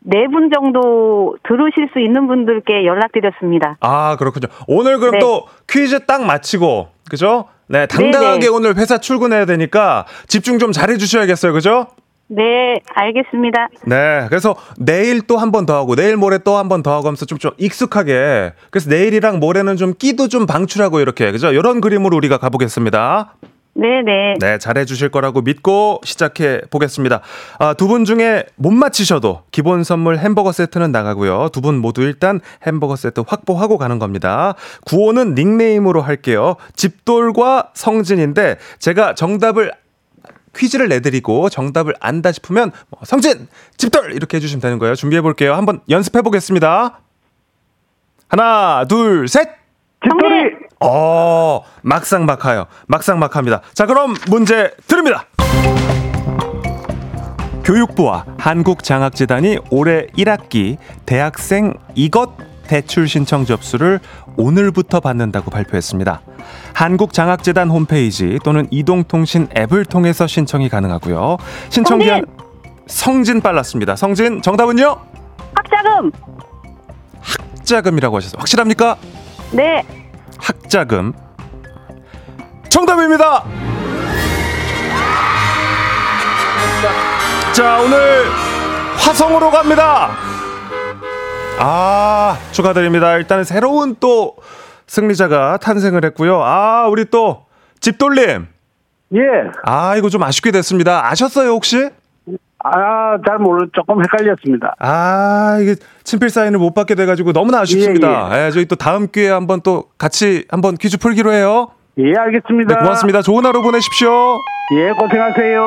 4분 정도 들으실 수 있는 분들께 연락드렸습니다. 아, 그렇군요. 오늘 그럼 네. 또 퀴즈 딱 마치고, 그죠? 네, 당당하게 네네. 오늘 회사 출근해야 되니까 집중 좀 잘해주셔야겠어요, 그죠? 네, 알겠습니다. 네, 그래서 내일 또 한 번 더 하고, 내일 모레 또 한 번 더 하고 하면서 좀 익숙하게. 그래서 내일이랑 모레는 좀 끼도 좀 방출하고 이렇게, 그죠? 이런 그림으로 우리가 가보겠습니다. 네네. 네, 잘해주실 거라고 믿고 시작해 보겠습니다. 아, 두 분 중에 못 맞히셔도 기본 선물 햄버거 세트는 나가고요. 두 분 모두 일단 햄버거 세트 확보하고 가는 겁니다. 구호는 닉네임으로 할게요. 집돌과 성진인데 제가 정답을 퀴즈를 내드리고 정답을 안다 싶으면 성진, 집돌 이렇게 해주시면 되는 거예요. 준비해 볼게요. 한번 연습해 보겠습니다. 하나, 둘, 셋. 집돌이. 막상막하요. 막상막합니다. 자, 그럼 문제 드립니다. 교육부와 한국장학재단이 올해 1학기 대학생 이것 대출 신청 접수를 오늘부터 받는다고 발표했습니다. 한국장학재단 홈페이지 또는 이동통신 앱을 통해서 신청이 가능하고요. 신청기한 성진 빨랐습니다. 성진 정답은요? 학자금. 학자금이라고 하셨어요. 확실합니까? 네. 학자금 정답입니다. 자, 오늘 화성으로 갑니다. 아, 축하드립니다. 일단은 새로운 또 승리자가 탄생을 했고요. 아, 우리 또 집돌림. 예. 아, 이거 좀 아쉽게 됐습니다. 아셨어요 혹시? 아, 잘 모르, 조금 헷갈렸습니다. 아, 이게 친필 사인을 못 받게 돼가지고 너무나 아쉽습니다. 예, 예. 예, 저희 또 다음 기회에 한번 또 같이 한번 퀴즈 풀기로 해요. 예, 알겠습니다. 네, 고맙습니다. 좋은 하루 보내십시오. 예, 고생하세요.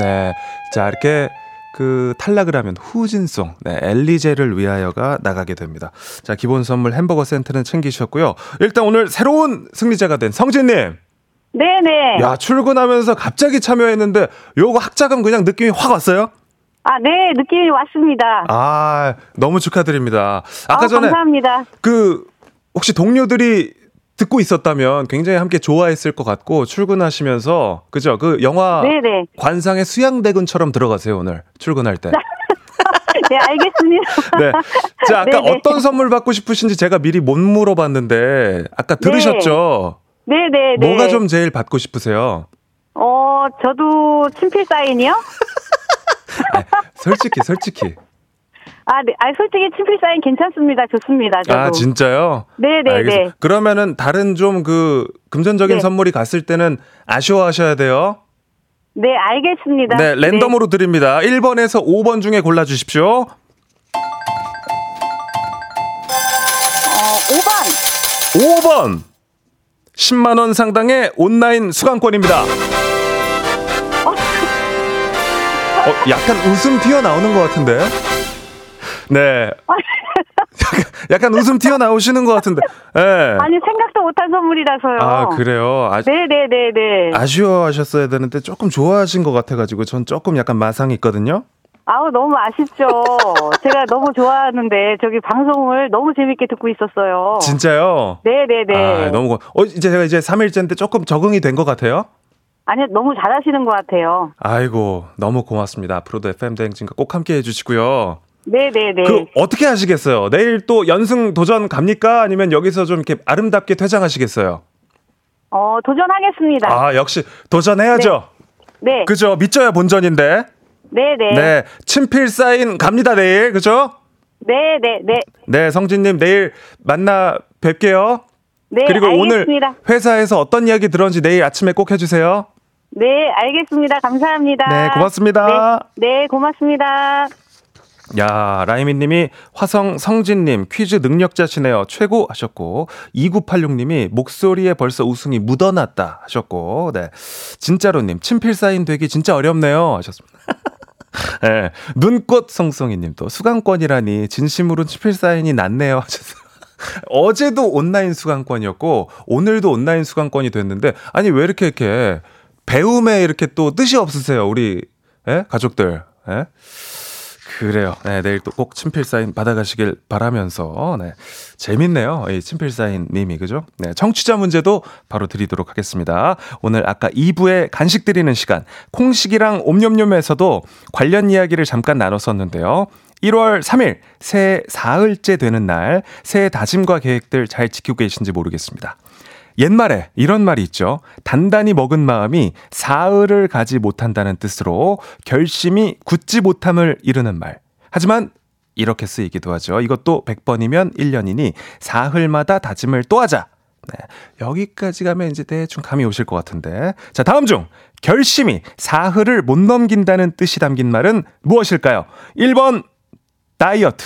네, 자, 이렇게 그 탈락을 하면 후진송, 네, 엘리제를 위하여가 나가게 됩니다. 자, 기본 선물 햄버거 세트는 챙기셨고요. 일단 오늘 새로운 승리자가 된 성진님. 네네. 야, 출근하면서 갑자기 참여했는데 요거 학자금 그냥 느낌이 확 왔어요? 아, 네, 느낌이 왔습니다. 아, 너무 축하드립니다. 아까 전에 감사합니다. 그 혹시 동료들이 듣고 있었다면 굉장히 함께 좋아했을 것 같고 출근하시면서 그죠? 그 영화 네네. 관상의 수양대군처럼 들어가세요 오늘 출근할 때. 네, 알겠습니다. 네. 자, 아까 네네. 어떤 선물 받고 싶으신지 제가 미리 못 물어봤는데 아까 들으셨죠? 네. 네네네. 뭐가 좀 제일 받고 싶으세요? 저도 친필 사인이요? 아, 솔직히. 아, 네. 아, 솔직히 친필 사인 괜찮습니다. 좋습니다. 저도. 아, 진짜요? 네네네. 알겠습니다. 그러면은 다른 좀 그 금전적인 네. 선물이 갔을 때는 아쉬워하셔야 돼요. 네, 알겠습니다. 네, 랜덤으로 네. 드립니다. 1번에서 5번 중에 골라주십시오. 5번! 5번! 10만원 상당의 온라인 수강권입니다. 약간 웃음 튀어나오는 것 같은데? 네. 약간 웃음 튀어나오시는 것 같은데? 네. 아니, 생각도 못한 선물이라서요. 아, 그래요? 네네네네. 아쉬워하셨어야 되는데 조금 좋아하신 것 같아가지고 전 조금 약간 마상이 있거든요? 아우, 너무 아쉽죠. 제가 너무 좋아하는데 저기 방송을 너무 재밌게 듣고 있었어요. 진짜요? 네네네. 아, 너무 이제 제가 이제 3일째인데 조금 적응이 된 것 같아요? 아니요, 너무 잘하시는 것 같아요. 아이고, 너무 고맙습니다. 앞으로도 FM 대행진과 꼭 함께 해주시고요. 네네네. 그 어떻게 하시겠어요? 내일 또 연승 도전 갑니까? 아니면 여기서 좀 이렇게 아름답게 퇴장하시겠어요? 도전하겠습니다. 아, 역시 도전해야죠. 네. 네. 그죠? 믿져야 본전인데. 네네. 네, 친필 사인 갑니다 내일, 그죠? 네네네. 네, 성진님 내일 만나 뵐게요. 네, 그리고 알겠습니다. 오늘 회사에서 어떤 이야기 들었는지 내일 아침에 꼭 해주세요. 네, 알겠습니다. 감사합니다. 네, 고맙습니다. 네, 고맙습니다. 야, 라이미님이 화성 성진님 퀴즈 능력자시네요. 최고 하셨고, 2986님이 목소리에 벌써 우승이 묻어났다 하셨고, 네, 진짜로님 친필 사인 되기 진짜 어렵네요 하셨습니다. 네, 눈꽃 성송이님 또 수강권이라니 진심으로는 친필 사인이 낫네요 하셨어요. 어제도 온라인 수강권이었고 오늘도 온라인 수강권이 됐는데, 아니 왜 이렇게 배움에 이렇게 또 뜻이 없으세요 우리 에? 가족들 에? 그래요. 네, 내일 또 꼭 친필사인 받아가시길 바라면서, 네, 재밌네요 이 친필사인님이, 그죠? 네, 청취자 문제도 바로 드리도록 하겠습니다. 오늘 아까 2부에 간식 드리는 시간 콩식이랑 옴뇸뇸에서도 관련 이야기를 잠깐 나눴었는데요, 1월 3일 새해 사흘째 되는 날 새해 다짐과 계획들 잘 지키고 계신지 모르겠습니다. 옛말에 이런 말이 있죠. 단단히 먹은 마음이 사흘을 가지 못한다는 뜻으로 결심이 굳지 못함을 이르는 말. 하지만 이렇게 쓰이기도 하죠. 이것도 100번이면 1년이니 사흘마다 다짐을 또 하자. 네, 여기까지 가면 이제 대충 감이 오실 것 같은데, 자, 다음 중 결심이 사흘을 못 넘긴다는 뜻이 담긴 말은 무엇일까요? 1번 다이어트,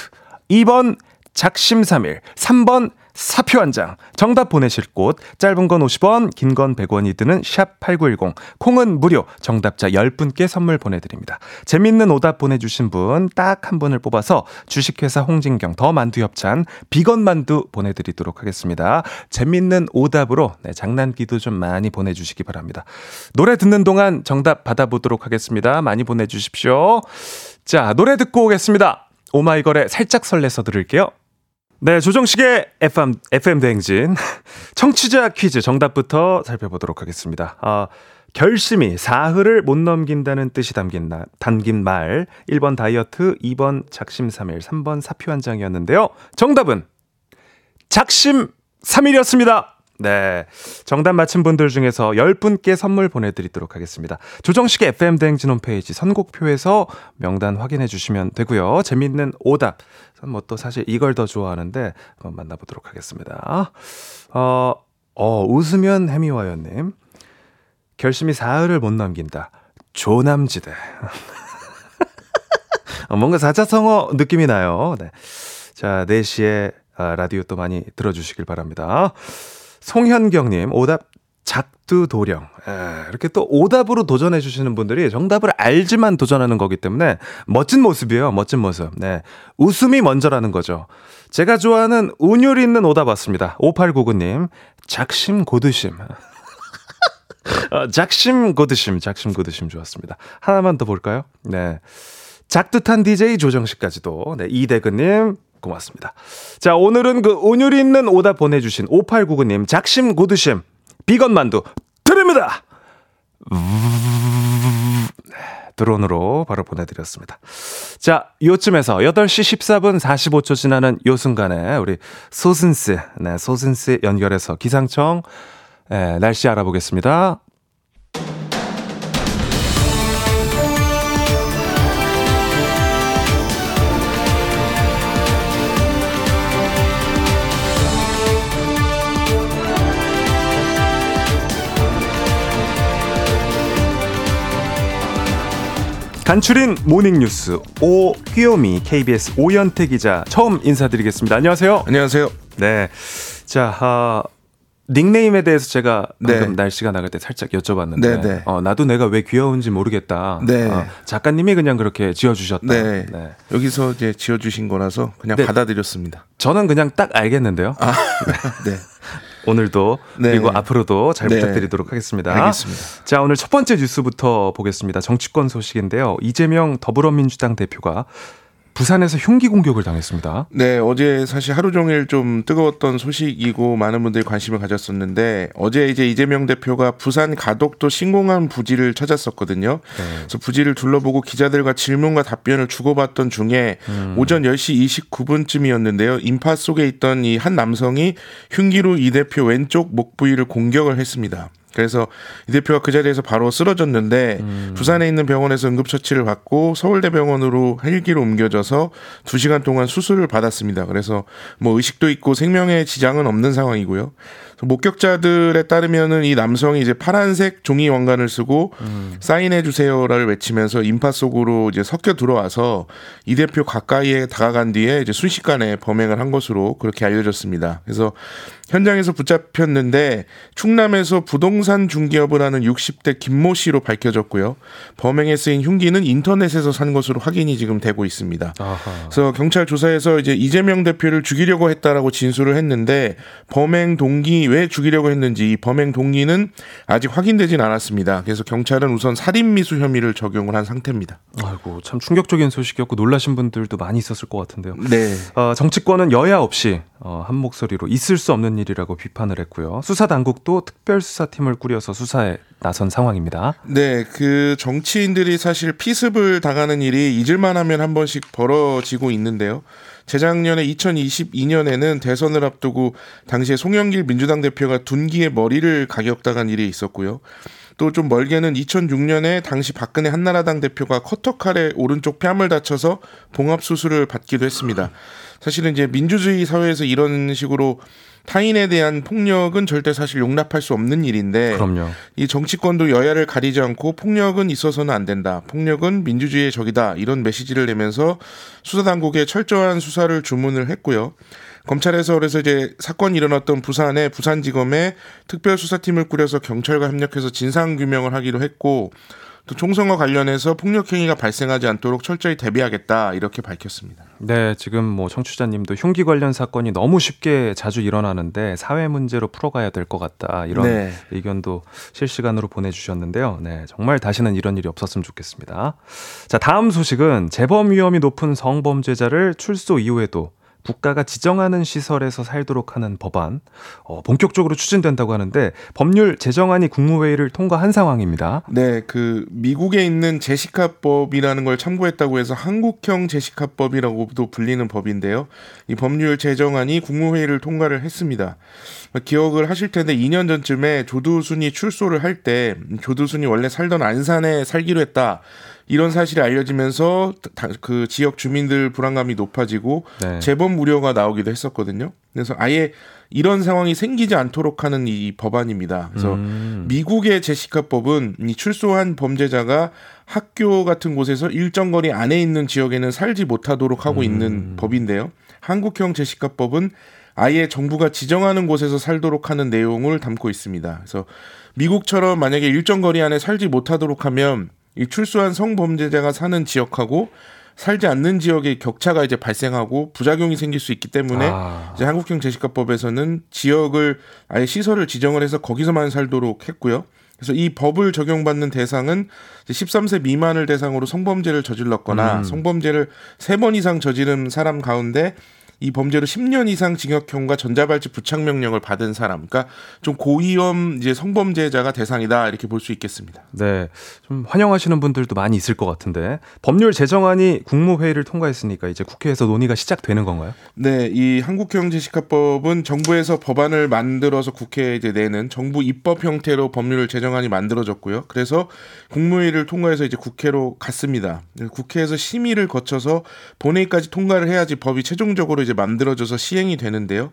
2번 작심삼일, 3번 사표 한 장. 정답 보내실 곳 짧은 건 50원, 긴 건 100원이 드는 샵 8910, 콩은 무료. 정답자 10분께 선물 보내드립니다. 재밌는 오답 보내주신 분 딱 한 분을 뽑아서 주식회사 홍진경 더 만두 협찬 비건 만두 보내드리도록 하겠습니다. 재밌는 오답으로, 네, 장난기도 좀 많이 보내주시기 바랍니다. 노래 듣는 동안 정답 받아보도록 하겠습니다. 많이 보내주십시오. 자, 노래 듣고 오겠습니다. 오마이걸에 살짝 설레서 들을게요. 네, 조정식의 FM대행진 청취자 퀴즈 정답부터 살펴보도록 하겠습니다. 결심이 사흘을 못 넘긴다는 뜻이 담긴 말 1번 다이어트, 2번 작심삼일, 3번 사표 한 장이었는데요, 정답은 작심삼일이었습니다. 네, 정답 맞힌 분들 중에서 10분께 선물 보내드리도록 하겠습니다. 조정식의 FM대행진 홈페이지 선곡표에서 명단 확인해 주시면 되고요. 재밌는 오답, 저는 뭐 또 사실 이걸 더 좋아하는데 한번 만나보도록 하겠습니다. 웃으면 해미와연님, 결심이 사흘을 못 넘긴다 조남지대. 뭔가 사자성어 느낌이 나요. 네. 자, 4시에 라디오 또 많이 들어주시길 바랍니다. 송현경님, 오답 작두도령. 이렇게 또 오답으로 도전해 주시는 분들이 정답을 알지만 도전하는 거기 때문에 멋진 모습이에요. 멋진 모습. 네, 웃음이 먼저라는 거죠. 제가 좋아하는 운율 있는 오답 왔습니다. 5899님, 작심고드심. 작심고드심 좋았습니다. 하나만 더 볼까요? 네, 작두탄 DJ 조정식까지도. 네, 이대근님 고맙습니다. 자, 오늘은 그 운율 있는 오답 보내주신 5899님 작심고드심 비건만두 드립니다. 드론으로 바로 보내드렸습니다. 자, 요쯤에서 8시 14분 45초 지나는 요 순간에 우리 소슨스, 네, 소슨스 연결해서 기상청, 네, 날씨 알아보겠습니다. 간추린 모닝뉴스 오귀요미 KBS 오연태 기자 처음 인사드리겠습니다. 안녕하세요. 안녕하세요. 네, 자, 닉네임에 대해서 제가 방금, 네, 날씨가 나갈 때 살짝 여쭤봤는데, 네, 네. 나도 내가 왜 귀여운지 모르겠다. 네. 작가님이 그냥 그렇게 지어주셨다. 네. 네. 여기서 이제 지어주신 거라서 그냥, 네, 받아들였습니다. 저는 그냥 딱 알겠는데요. 아. 네. 오늘도, 네, 그리고 앞으로도 잘, 네, 부탁드리도록 하겠습니다. 알겠습니다. 자, 오늘 첫 번째 뉴스부터 보겠습니다. 정치권 소식인데요. 이재명 더불어민주당 대표가 부산에서 흉기 공격을 당했습니다. 네, 어제 사실 하루 종일 좀 뜨거웠던 소식이고 많은 분들이 관심을 가졌었는데, 어제 이제 이재명 대표가 부산 가덕도 신공항 부지를 찾았었거든요. 네. 그래서 부지를 둘러보고 기자들과 질문과 답변을 주고받던 중에 오전 10시 29분쯤이었는데요. 인파 속에 있던 이 한 남성이 흉기로 이 대표 왼쪽 목 부위를 공격을 했습니다. 그래서 이 대표가 그 자리에서 바로 쓰러졌는데 부산에 있는 병원에서 응급처치를 받고 서울대병원으로 헬기로 옮겨져서 2시간 동안 수술을 받았습니다. 그래서 뭐 의식도 있고 생명에 지장은 없는 상황이고요. 목격자들에 따르면은 이 남성이 이제 파란색 종이 왕관을 쓰고 사인해 주세요라를 외치면서 인파 속으로 이제 섞여 들어와서 이 대표 가까이에 다가간 뒤에 이제 순식간에 범행을 한 것으로 그렇게 알려졌습니다. 그래서 현장에서 붙잡혔는데 충남에서 부동산 중개업을 하는 60대 김모 씨로 밝혀졌고요. 범행에 쓰인 흉기는 인터넷에서 산 것으로 확인이 지금 되고 있습니다. 아하. 그래서 경찰 조사에서 이제 이재명 대표를 죽이려고 했다라고 진술을 했는데 범행 동기 왜 죽이려고 했는지 이 범행 동기는 아직 확인되진 않았습니다. 그래서 경찰은 우선 살인 미수 혐의를 적용을 한 상태입니다. 아이고 참 충격적인 소식이었고 놀라신 분들도 많이 있었을 것 같은데요. 네. 정치권은 여야 없이 한 목소리로 있을 수 없는 일이라고 비판을 했고요. 수사 당국도 특별수사팀을 꾸려서 수사에 나선 상황입니다. 네, 그 정치인들이 사실 피습을 당하는 일이 잊을만하면 한 번씩 벌어지고 있는데요. 재작년에 2022년에는 대선을 앞두고 당시에 송영길 민주당 대표가 둔기에 머리를 가격당한 일이 있었고요. 또 좀 멀게는 2006년에 당시 박근혜 한나라당 대표가 커터칼에 오른쪽 뺨을 다쳐서 봉합수술을 받기도 했습니다. 사실은 이제 민주주의 사회에서 이런 식으로 타인에 대한 폭력은 절대 사실 용납할 수 없는 일인데 그럼요. 이 정치권도 여야를 가리지 않고 폭력은 있어서는 안 된다. 폭력은 민주주의의 적이다. 이런 메시지를 내면서 수사당국에 철저한 수사를 주문을 했고요. 검찰에서 그래서 이제 사건이 일어났던 부산의 부산지검에 특별수사팀을 꾸려서 경찰과 협력해서 진상규명을 하기로 했고 또 총선과 관련해서 폭력행위가 발생하지 않도록 철저히 대비하겠다 이렇게 밝혔습니다. 네, 지금 뭐 청취자님도 흉기 관련 사건이 너무 쉽게 자주 일어나는데 사회 문제로 풀어가야 될 것 같다 이런 네. 의견도 실시간으로 보내주셨는데요. 네, 정말 다시는 이런 일이 없었으면 좋겠습니다. 자, 다음 소식은 재범 위험이 높은 성범죄자를 출소 이후에도 국가가 지정하는 시설에서 살도록 하는 법안 본격적으로 추진된다고 하는데 법률 제정안이 국무회의를 통과한 상황입니다. 네, 그 미국에 있는 제시카법이라는 걸 참고했다고 해서 한국형 제시카법이라고도 불리는 법인데요. 이 법률 제정안이 국무회의를 통과를 했습니다. 기억을 하실 텐데 2년 전쯤에 조두순이 출소를 할 때 조두순이 원래 살던 안산에 살기로 했다. 이런 사실이 알려지면서 그 지역 주민들 불안감이 높아지고 네. 재범 우려가 나오기도 했었거든요. 그래서 아예 이런 상황이 생기지 않도록 하는 이 법안입니다. 그래서 미국의 제시카법은 이 출소한 범죄자가 학교 같은 곳에서 일정 거리 안에 있는 지역에는 살지 못하도록 하고 있는 법인데요. 한국형 제시카법은 아예 정부가 지정하는 곳에서 살도록 하는 내용을 담고 있습니다. 그래서 미국처럼 만약에 일정 거리 안에 살지 못하도록 하면 이 출소한 성범죄자가 사는 지역하고 살지 않는 지역의 격차가 이제 발생하고 부작용이 생길 수 있기 때문에 이제 한국형 제시카법에서는 지역을 아예 시설을 지정을 해서 거기서만 살도록 했고요. 그래서 이 법을 적용받는 대상은 13세 미만을 대상으로 성범죄를 저질렀거나 성범죄를 3번 이상 저지른 사람 가운데 이 범죄로 10년 이상 징역형과 전자발찌 부착명령을 받은 사람, 그러니까 좀 고위험 이제 성범죄자가 대상이다 이렇게 볼 수 있겠습니다. 네, 좀 환영하시는 분들도 많이 있을 것 같은데 법률 제정안이 국무회의를 통과했으니까 이제 국회에서 논의가 시작되는 건가요? 네, 이 한국형 제시카법은 정부에서 법안을 만들어서 국회에 이제 내는 정부 입법 형태로 법률 제정안이 만들어졌고요. 그래서 국무회의를 통과해서 이제 국회로 갔습니다. 국회에서 심의를 거쳐서 본회의까지 통과를 해야지 법이 최종적으로 이제 만들어져서 시행이 되는데요.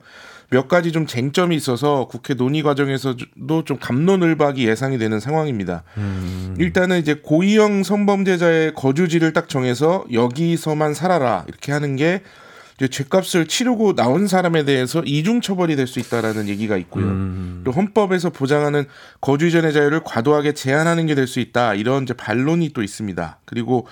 몇 가지 좀 쟁점이 있어서 국회 논의 과정에서도 좀 갑론을박이 예상이 되는 상황입니다. 일단은 이제 고위형 성범죄자의 거주지를 딱 정해서 여기서만 살아라 이렇게 하는 게 이제 죄값을 치르고 나온 사람에 대해서 이중 처벌이 될 수 있다라는 얘기가 있고요. 또 헌법에서 보장하는 거주 이전의 자유를 과도하게 제한하는 게 될 수 있다 이런 이제 반론이 또 있습니다. 그리고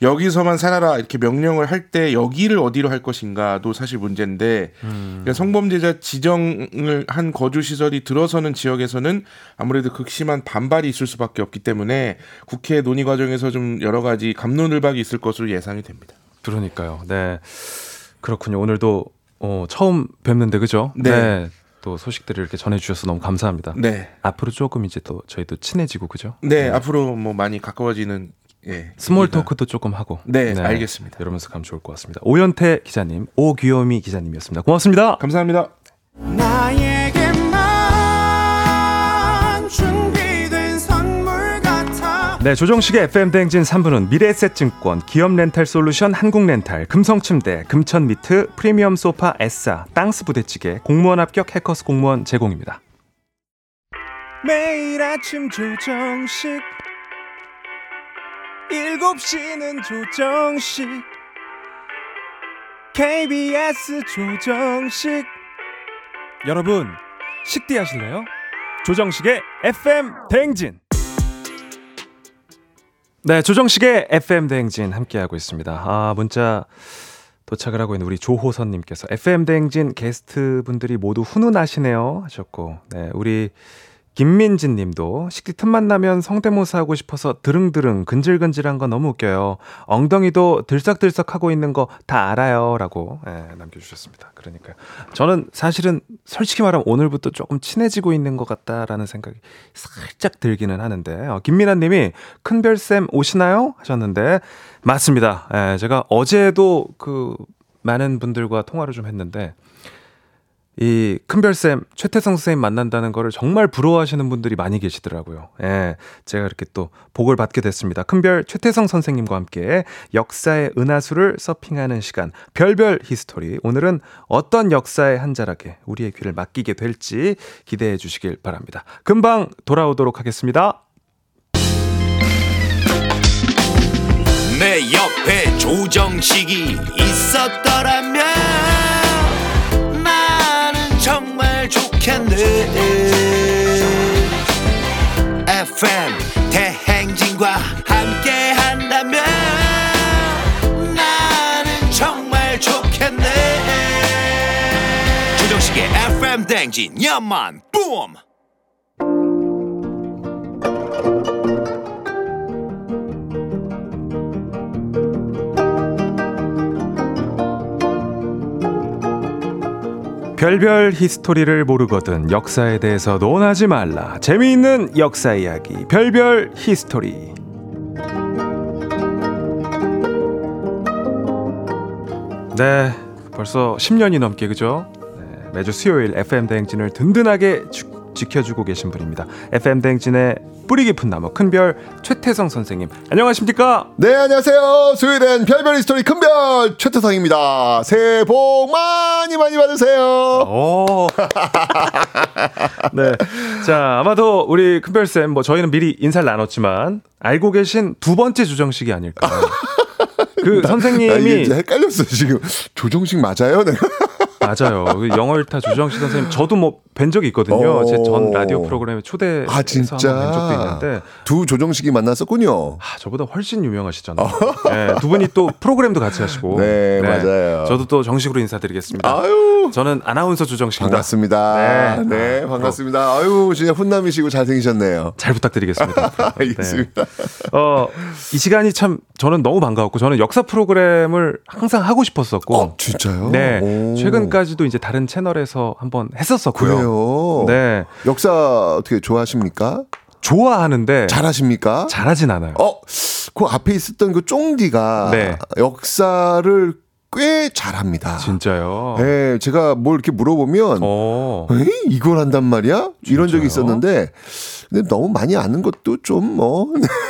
여기서만 살아라 이렇게 명령을 할 때 여기를 어디로 할 것인가도 사실 문제인데 그러니까 성범죄자 지정을 한 거주시설이 들어서는 지역에서는 아무래도 극심한 반발이 있을 수밖에 없기 때문에 국회 논의 과정에서 좀 여러 가지 갑론을박이 있을 것으로 예상이 됩니다. 그러니까요. 네, 그렇군요. 오늘도 처음 뵙는데 그죠? 네. 네. 또 소식들을 이렇게 전해주셔서 너무 감사합니다. 네. 앞으로 조금 이제 또 저희도 친해지고 그죠? 네, 네. 앞으로 뭐 많이 가까워지는. 예, 스몰 토크도 조금 하고 네, 알겠습니다. 이러면서 감 좋을 것 같습니다. 오연태 기자님, 오귀요미 기자님이었습니다. 고맙습니다. 감사합니다. 나에게만 준비된 선물 같아. 네, 조정식의 FM대행진 3부는 미래에셋증권, 기업렌탈솔루션 한국렌탈, 금성침대, 금천미트, 프리미엄소파 에싸, 땅스부대찌개, 공무원 합격 해커스 공무원 제공입니다. 매일 아침 조정식 7시는 조정식 KBS 조정식. 여러분 식대하실래요? 조정식의 FM대행진. 네, 조정식의 FM대행진 함께하고 있습니다. 아, 문자 도착을 하고 있는 우리 조호선님께서 FM대행진 게스트분들이 모두 훈훈하시네요 하셨고, 네, 우리 김민진님도 식디 틈만 나면 성대모사 하고 싶어서 드릉드릉 근질근질한 거 너무 웃겨요. 엉덩이도 들썩들썩 하고 있는 거 다 알아요 라고, 예, 남겨주셨습니다. 그러니까요. 저는 사실은 솔직히 말하면 오늘부터 조금 친해지고 있는 것 같다라는 생각이 살짝 들기는 하는데, 김민아님이 큰별쌤 오시나요? 하셨는데 맞습니다. 예, 제가 어제도 그 많은 분들과 통화를 좀 했는데 이 큰별쌤 최태성 선생님 만난다는 거를 정말 부러워하시는 분들이 많이 계시더라고요. 예, 제가 이렇게 또 복을 받게 됐습니다. 큰별 최태성 선생님과 함께 역사의 은하수를 서핑하는 시간 별별 히스토리, 오늘은 어떤 역사의 한 자락에 우리의 귀를 맡기게 될지 기대해 주시길 바랍니다. 금방 돌아오도록 하겠습니다. 내 옆에 조정식이 있었더라면 정말 좋겠네. FM 대행진과 함께 한다면 나는 정말 좋겠네. 조정식의 FM 대행진 연만 붐. 별별 히스토리를 모르거든 역사에 대해서 논하지 말라. 재미있는 역사 이야기 별별 히스토리. 네, 벌써 10년이 넘게, 그죠? 네, 매주 수요일 FM대행진을 든든하게 지켜주고 계신 분입니다. FM대행진의 뿌리 깊은 나무 큰별 최태성 선생님, 안녕하십니까? 네, 안녕하세요. 수요일엔 별별 히스토리 큰별 최태성입니다. 새해 복 많이 많이 받으세요. 오. 네, 자, 아마도 우리 큰별쌤, 뭐 저희는 미리 인사를 나눴지만 알고 계신 두 번째 조정식이 아닐까. 그 선생님이 이제 헷갈렸어요 지금. 조정식 맞아요? 내가. 맞아요. 영월타 조정식 선생님 저도 뭐 뵌 적이 있거든요. 제 전 라디오 프로그램에 초대해서 아, 진짜? 한번 뵌 적도 있는데 두 조정식이 만났었군요. 아, 저보다 훨씬 유명하시잖아요. 네, 두 분이 또 프로그램도 같이 하시고. 네, 네, 맞아요. 저도 또 정식으로 인사드리겠습니다. 아유, 저는 아나운서 조정식입니다. 반갑습니다. 네, 네, 반갑습니다. 아유, 진짜 훈남이시고 잘생기셨네요. 잘 부탁드리겠습니다. 알겠습니다. 네. 이 시간이 참 저는 너무 반가웠고, 저는 역사 프로그램을 항상 하고 싶었었고. 진짜요? 네, 오. 최근까지도 이제 다른 채널에서 한번 했었었고요. 그래요. 네, 역사 어떻게 좋아하십니까? 좋아하는데 잘하십니까? 잘하진 않아요. 그 앞에 있었던 그 쫑디가, 네, 역사를 꽤 잘합니다. 진짜요? 네, 제가 뭘 이렇게 물어보면 이걸 한단 말이야? 진짜요? 이런 적이 있었는데, 근데 너무 많이 아는 것도 좀 뭐.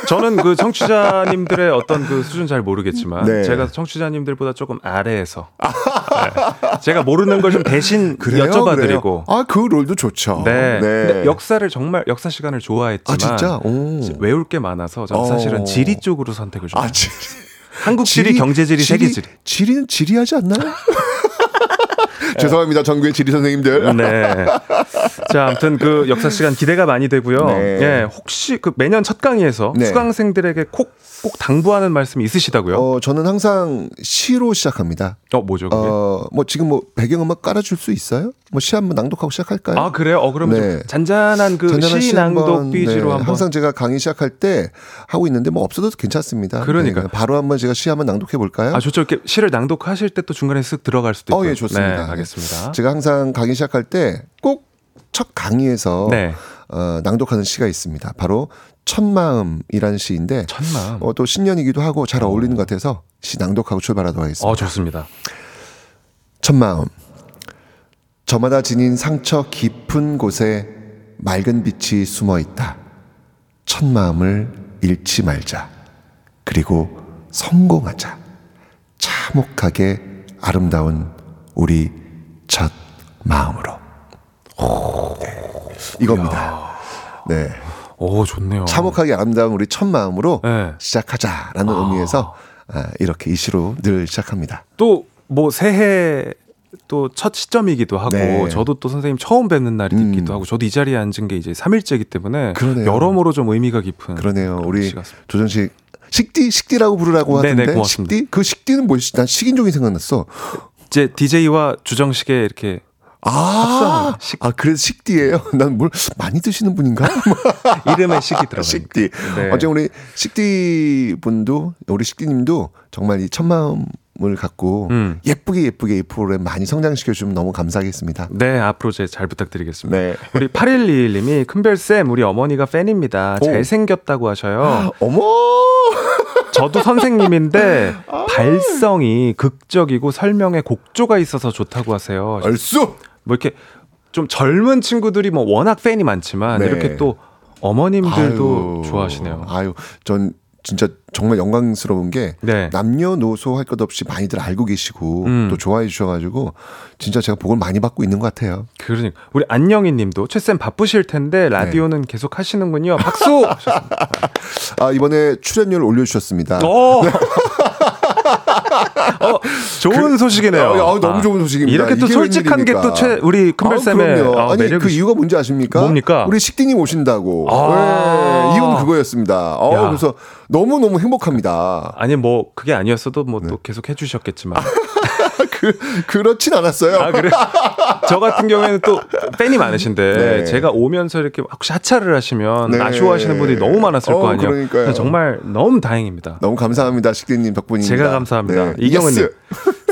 저는 그 청취자님들의 어떤 그 수준 잘 모르겠지만, 네, 제가 청취자님들보다 조금 아래에서 네, 제가 모르는 걸 좀 대신 여쭤봐드리고. 아, 그 롤도 좋죠. 네. 네. 근데 역사를 정말 역사 시간을 좋아했지만, 아, 진짜? 외울 게 많아서 저는 사실은 지리 쪽으로 선택을 좀. 한국 지리, 경제지리, 세계지리. 지리는 지리하지 않나요? 죄송합니다, 전국의 지리 선생님들. 네. 자, 아무튼 그 역사 시간 기대가 많이 되고요. 네. 예, 혹시 그 매년 첫 강의에서, 네, 수강생들에게 꼭 당부하는 말씀이 있으시다고요? 저는 항상 시로 시작합니다. 뭐죠, 그게? 뭐 지금 뭐 배경음악 깔아줄 수 있어요? 뭐 시 한번 낭독하고 시작할까요? 아, 그래요? 그럼 네, 좀 잔잔한 그 시 낭독 삐지로 한번. 항상 제가 강의 시작할 때 하고 있는데 뭐 없어도 괜찮습니다. 그러니까. 네, 바로 한번 제가 시 한번 낭독해 볼까요? 아, 좋죠. 이렇게 시를 낭독하실 때 또 중간에 쓱 들어갈 수도 있고요. 예, 좋습니다. 네, 알겠습니다. 제가 항상 강의 시작할 때 꼭 첫 강의에서, 네, 낭독하는 시가 있습니다. 바로 첫마음이라는 시인데, 첫마음. 또 신년이기도 하고 잘 어울리는 것 같아서 시 낭독하고 출발하도록 하겠습니다. 좋습니다. 첫마음. 저마다 지닌 상처 깊은 곳에 맑은 빛이 숨어 있다. 첫마음을 잃지 말자. 그리고 성공하자. 참혹하게 아름다운 우리 첫 마음으로. 오, 네, 이겁니다. 네. 오, 좋네요. 참혹하게 아름다운 우리 첫 마음으로 네. 시작하자라는 의미에서 이렇게 이 시로 늘 시작합니다. 또 뭐 새해 또 첫 시점이기도 하고 네. 저도 또 선생님 처음 뵙는 날이기도 하고 저도 이 자리에 앉은 게 이제 3일째이기 때문에 그러네요. 여러모로 좀 의미가 깊은 그러네요. 우리 조정식 식디라고 부르라고 하는데 네네, 고맙습니다. 식디? 그 식디는 뭐지? 난 식인종이 생각났어. 이제 DJ와 조정식의 이렇게 합성. 아, 그래서 식디예요? 난 뭘 많이 드시는 분인가? 이름에 식이 들어가요. 식디. 네. 어쨌든 우리 식디 분도 우리 식디님도 정말 이 첫마음을 갖고 예쁘게 이 프로그램 많이 성장시켜주면 너무 감사하겠습니다. 네, 앞으로 제 잘 부탁드리겠습니다. 네. 우리 8121님이 큰별쌤 우리 어머니가 팬입니다. 오. 잘생겼다고 하셔요. 어머. 저도 선생님인데 발성이 극적이고 설명에 곡조가 있어서 좋다고 하세요. 얼쑤! 뭐 이렇게 좀 젊은 친구들이 뭐 워낙 팬이 많지만 네. 이렇게 또 어머님들도 아유, 좋아하시네요. 아유, 전 진짜 정말 영광스러운 게 네. 남녀노소 할 것 없이 많이들 알고 계시고 또 좋아해 주셔가지고 진짜 제가 복을 많이 받고 있는 것 같아요. 그러니까 우리 안영희 님도 최쌤 바쁘실 텐데 라디오는 네. 계속 하시는군요. 박수! 아, 이번에 출연료를 올려주셨습니다. 오! 네. 좋은 소식이네요. 너무 좋은 소식입니다. 이렇게 또 솔직한 게 또 우리 큰별쌤의 매력이... 그 이유가 뭔지 아십니까? 뭡니까? 우리 식디님 오신다고. 네, 이유는 그거였습니다. 그래서 너무너무 행복합니다. 아니 뭐 그게 아니었어도 뭐 또 네. 계속 해주셨겠지만 그렇진 않았어요. 아, 그래? 저 같은 경우에는 또 팬이 많으신데 네. 제가 오면서 이렇게 혹시 하차를 하시면 네. 아쉬워하시는 분들이 너무 많았을 거 아니에요. 그러니까요. 정말 너무 다행입니다. 너무 감사합니다. 식디님 덕분입니다. 제가 감사합니다. 네. 이경은님.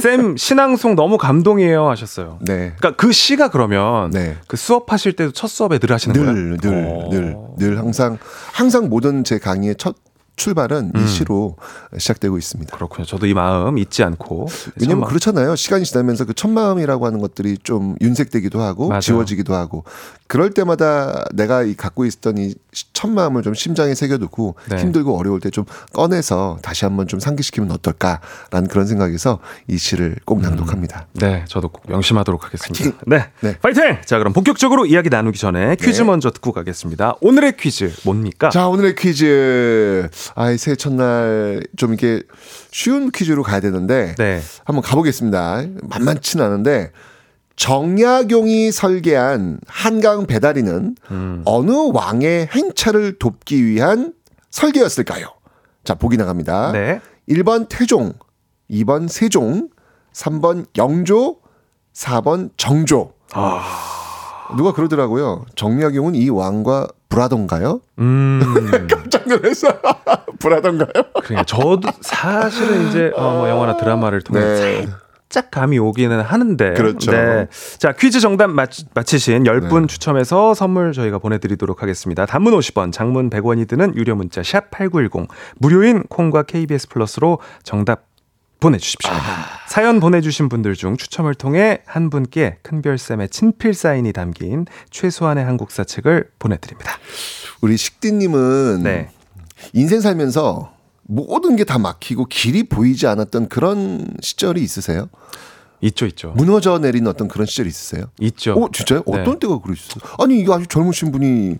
쌤 신앙송 너무 감동이에요 하셨어요. 네. 그러니까 그 시가 그러면 네. 그 수업하실 때도 첫 수업에 늘 하시는 거예요? 늘 항상 모든 제 강의의 첫 출발은 이 시로 시작되고 있습니다. 그렇군요. 저도 이 마음 잊지 않고. 왜냐면 그렇잖아요. 시간이 지나면서 그 첫마음이라고 하는 것들이 좀 윤색되기도 하고 맞아요. 지워지기도 하고 그럴 때마다 내가 갖고 있었던 이 첫마음을 좀 심장에 새겨두고 네. 힘들고 어려울 때 좀 꺼내서 다시 한번 좀 상기시키면 어떨까라는 그런 생각에서 이 시를 꼭 낭독합니다. 네. 저도 꼭 명심하도록 하겠습니다. 파이팅! 네. 파이팅! 자, 그럼 본격적으로 이야기 나누기 전에 퀴즈 네. 먼저 듣고 가겠습니다. 오늘의 퀴즈 뭡니까? 자, 오늘의 퀴즈. 새해 첫날 좀 이렇게 쉬운 퀴즈로 가야 되는데 네. 한번 가보겠습니다. 만만치는 않은데 정약용이 설계한 한강 배다리는 어느 왕의 행차를 돕기 위한 설계였을까요? 자, 보기 나갑니다. 네. 1번 태종, 2번 세종, 3번 영조, 4번 정조. 누가 그러더라고요. 정약용은 이 왕과 불하던가요? 깜짝 놀랐어. 불하던가요? 그러니까 저도 사실은 이제 뭐 영화나 드라마를 통해 네. 살짝 감이 오기는 하는데. 그렇죠. 네. 자, 퀴즈 정답 맞히신 10분 네. 추첨해서 선물 저희가 보내드리도록 하겠습니다. 단문 50원, 장문 100원이 드는 유료 문자 샵 8910 무료인 콩과 KBS 플러스로 정답 보내주십시오. 사연 보내주신 분들 중 추첨을 통해 한 분께 큰별쌤의 친필 사인이 담긴 최소한의 한국사 책을 보내드립니다. 우리 식디님은 네. 인생 살면서 모든 게 다 막히고 길이 보이지 않았던 그런 시절이 있으세요? 있죠. 무너져 내린 어떤 그런 시절이 있으세요? 있죠. 진짜요? 네. 어떤 때가 그러셨어요? 아니 이거 아주 젊으신 분이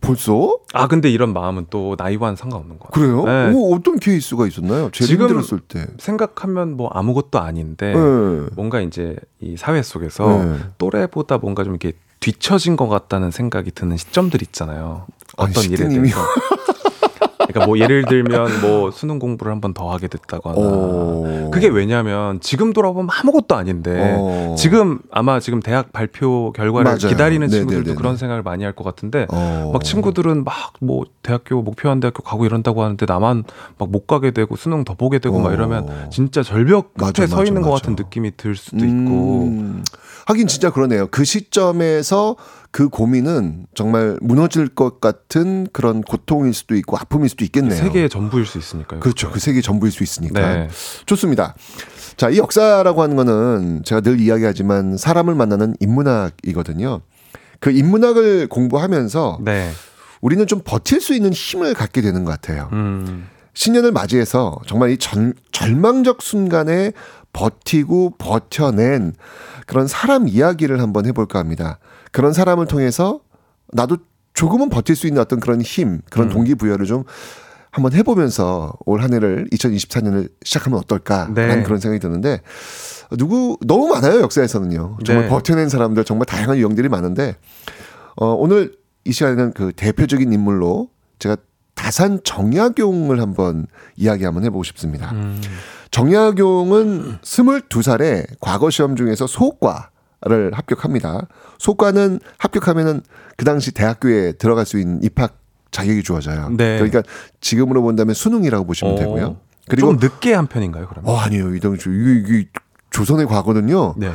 벌써? 아, 근데 이런 마음은 또 나이와는 상관없는 것 같아요. 그래요? 네. 어떤 케이스가 있었나요? 제일 지금 힘들었을 때. 생각하면 뭐 아무것도 아닌데 네. 뭔가 이제 이 사회 속에서 네. 또래보다 뭔가 좀 이렇게 뒤처진 것 같다는 생각이 드는 시점들 있잖아요. 어떤 일에 대해서. 그러니까 뭐 예를 들면 뭐 수능 공부를 한 번 더 하게 됐다거나 그게 왜냐면 지금 돌아보면 아무것도 아닌데 지금 아마 지금 대학 발표 결과를 맞아요. 기다리는 친구들도 네네네네. 그런 생각을 많이 할 것 같은데 막 친구들은 막 뭐 대학교 목표한 대학교 가고 이런다고 하는데 나만 막 못 가게 되고 수능 더 보게 되고 막 이러면 진짜 절벽 끝에 서 있는 것 같은 느낌이 들 수도 있고 하긴 진짜 그러네요. 그 시점에서 그 고민은 정말 무너질 것 같은 그런 고통일 수도 있고 아픔일 수도 있겠네요. 세계의 전부일 수 있으니까요. 그렇죠. 그 세계의 전부일 수 있으니까. 네. 좋습니다. 자, 이 역사라고 하는 거는 제가 늘 이야기하지만 사람을 만나는 인문학이거든요. 그 인문학을 공부하면서 네. 우리는 좀 버틸 수 있는 힘을 갖게 되는 것 같아요. 신년을 맞이해서 정말 이 절망적 순간에 버티고 버텨낸 그런 사람 이야기를 한번 해볼까 합니다. 그런 사람을 통해서 나도 조금은 버틸 수 있는 어떤 그런 힘, 그런 동기부여를 좀 한번 해보면서 올 한 해를 2024년을 시작하면 어떨까라는 네. 그런 생각이 드는데 너무 많아요. 역사에서는요. 정말 네. 버텨낸 사람들 정말 다양한 유형들이 많은데 오늘 이 시간에는 그 대표적인 인물로 제가 다산 정약용을 한번 이야기 한번 해보고 싶습니다. 정약용은 22살에 과거 시험 중에서 소과를 합격합니다. 소과는 합격하면은 그 당시 대학교에 들어갈 수 있는 입학 자격이 주어져요. 네. 그러니까 지금으로 본다면 수능이라고 보시면 되고요. 그리고 좀 늦게 한 편인가요, 그러면? 아니요. 이 조선의 과거는요. 네.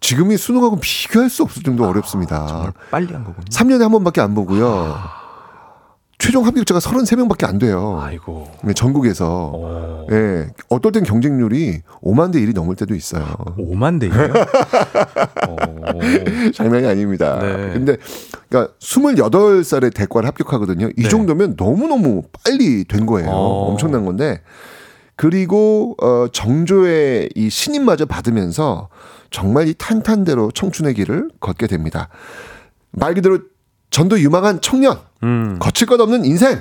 지금이 수능하고 비교할 수 없을 정도 어렵습니다. 정말 빨리 한 거군요. 3년에 한 번밖에 안 보고요. 최종 합격자가 33명밖에 안 돼요. 아이고. 전국에서. 예, 어떨 땐 경쟁률이 5만 대 1이 넘을 때도 있어요. 5만 대 1이요? 장난이 아닙니다. 네. 근데 그러니까 28살에 대과를 합격하거든요. 이 네. 정도면 너무너무 빨리 된 거예요. 엄청난 건데. 그리고 정조의 이 신임마저 받으면서 정말 이 탄탄대로 청춘의 길을 걷게 됩니다. 말 그대로 전도 유망한 청년, 거칠 것 없는 인생.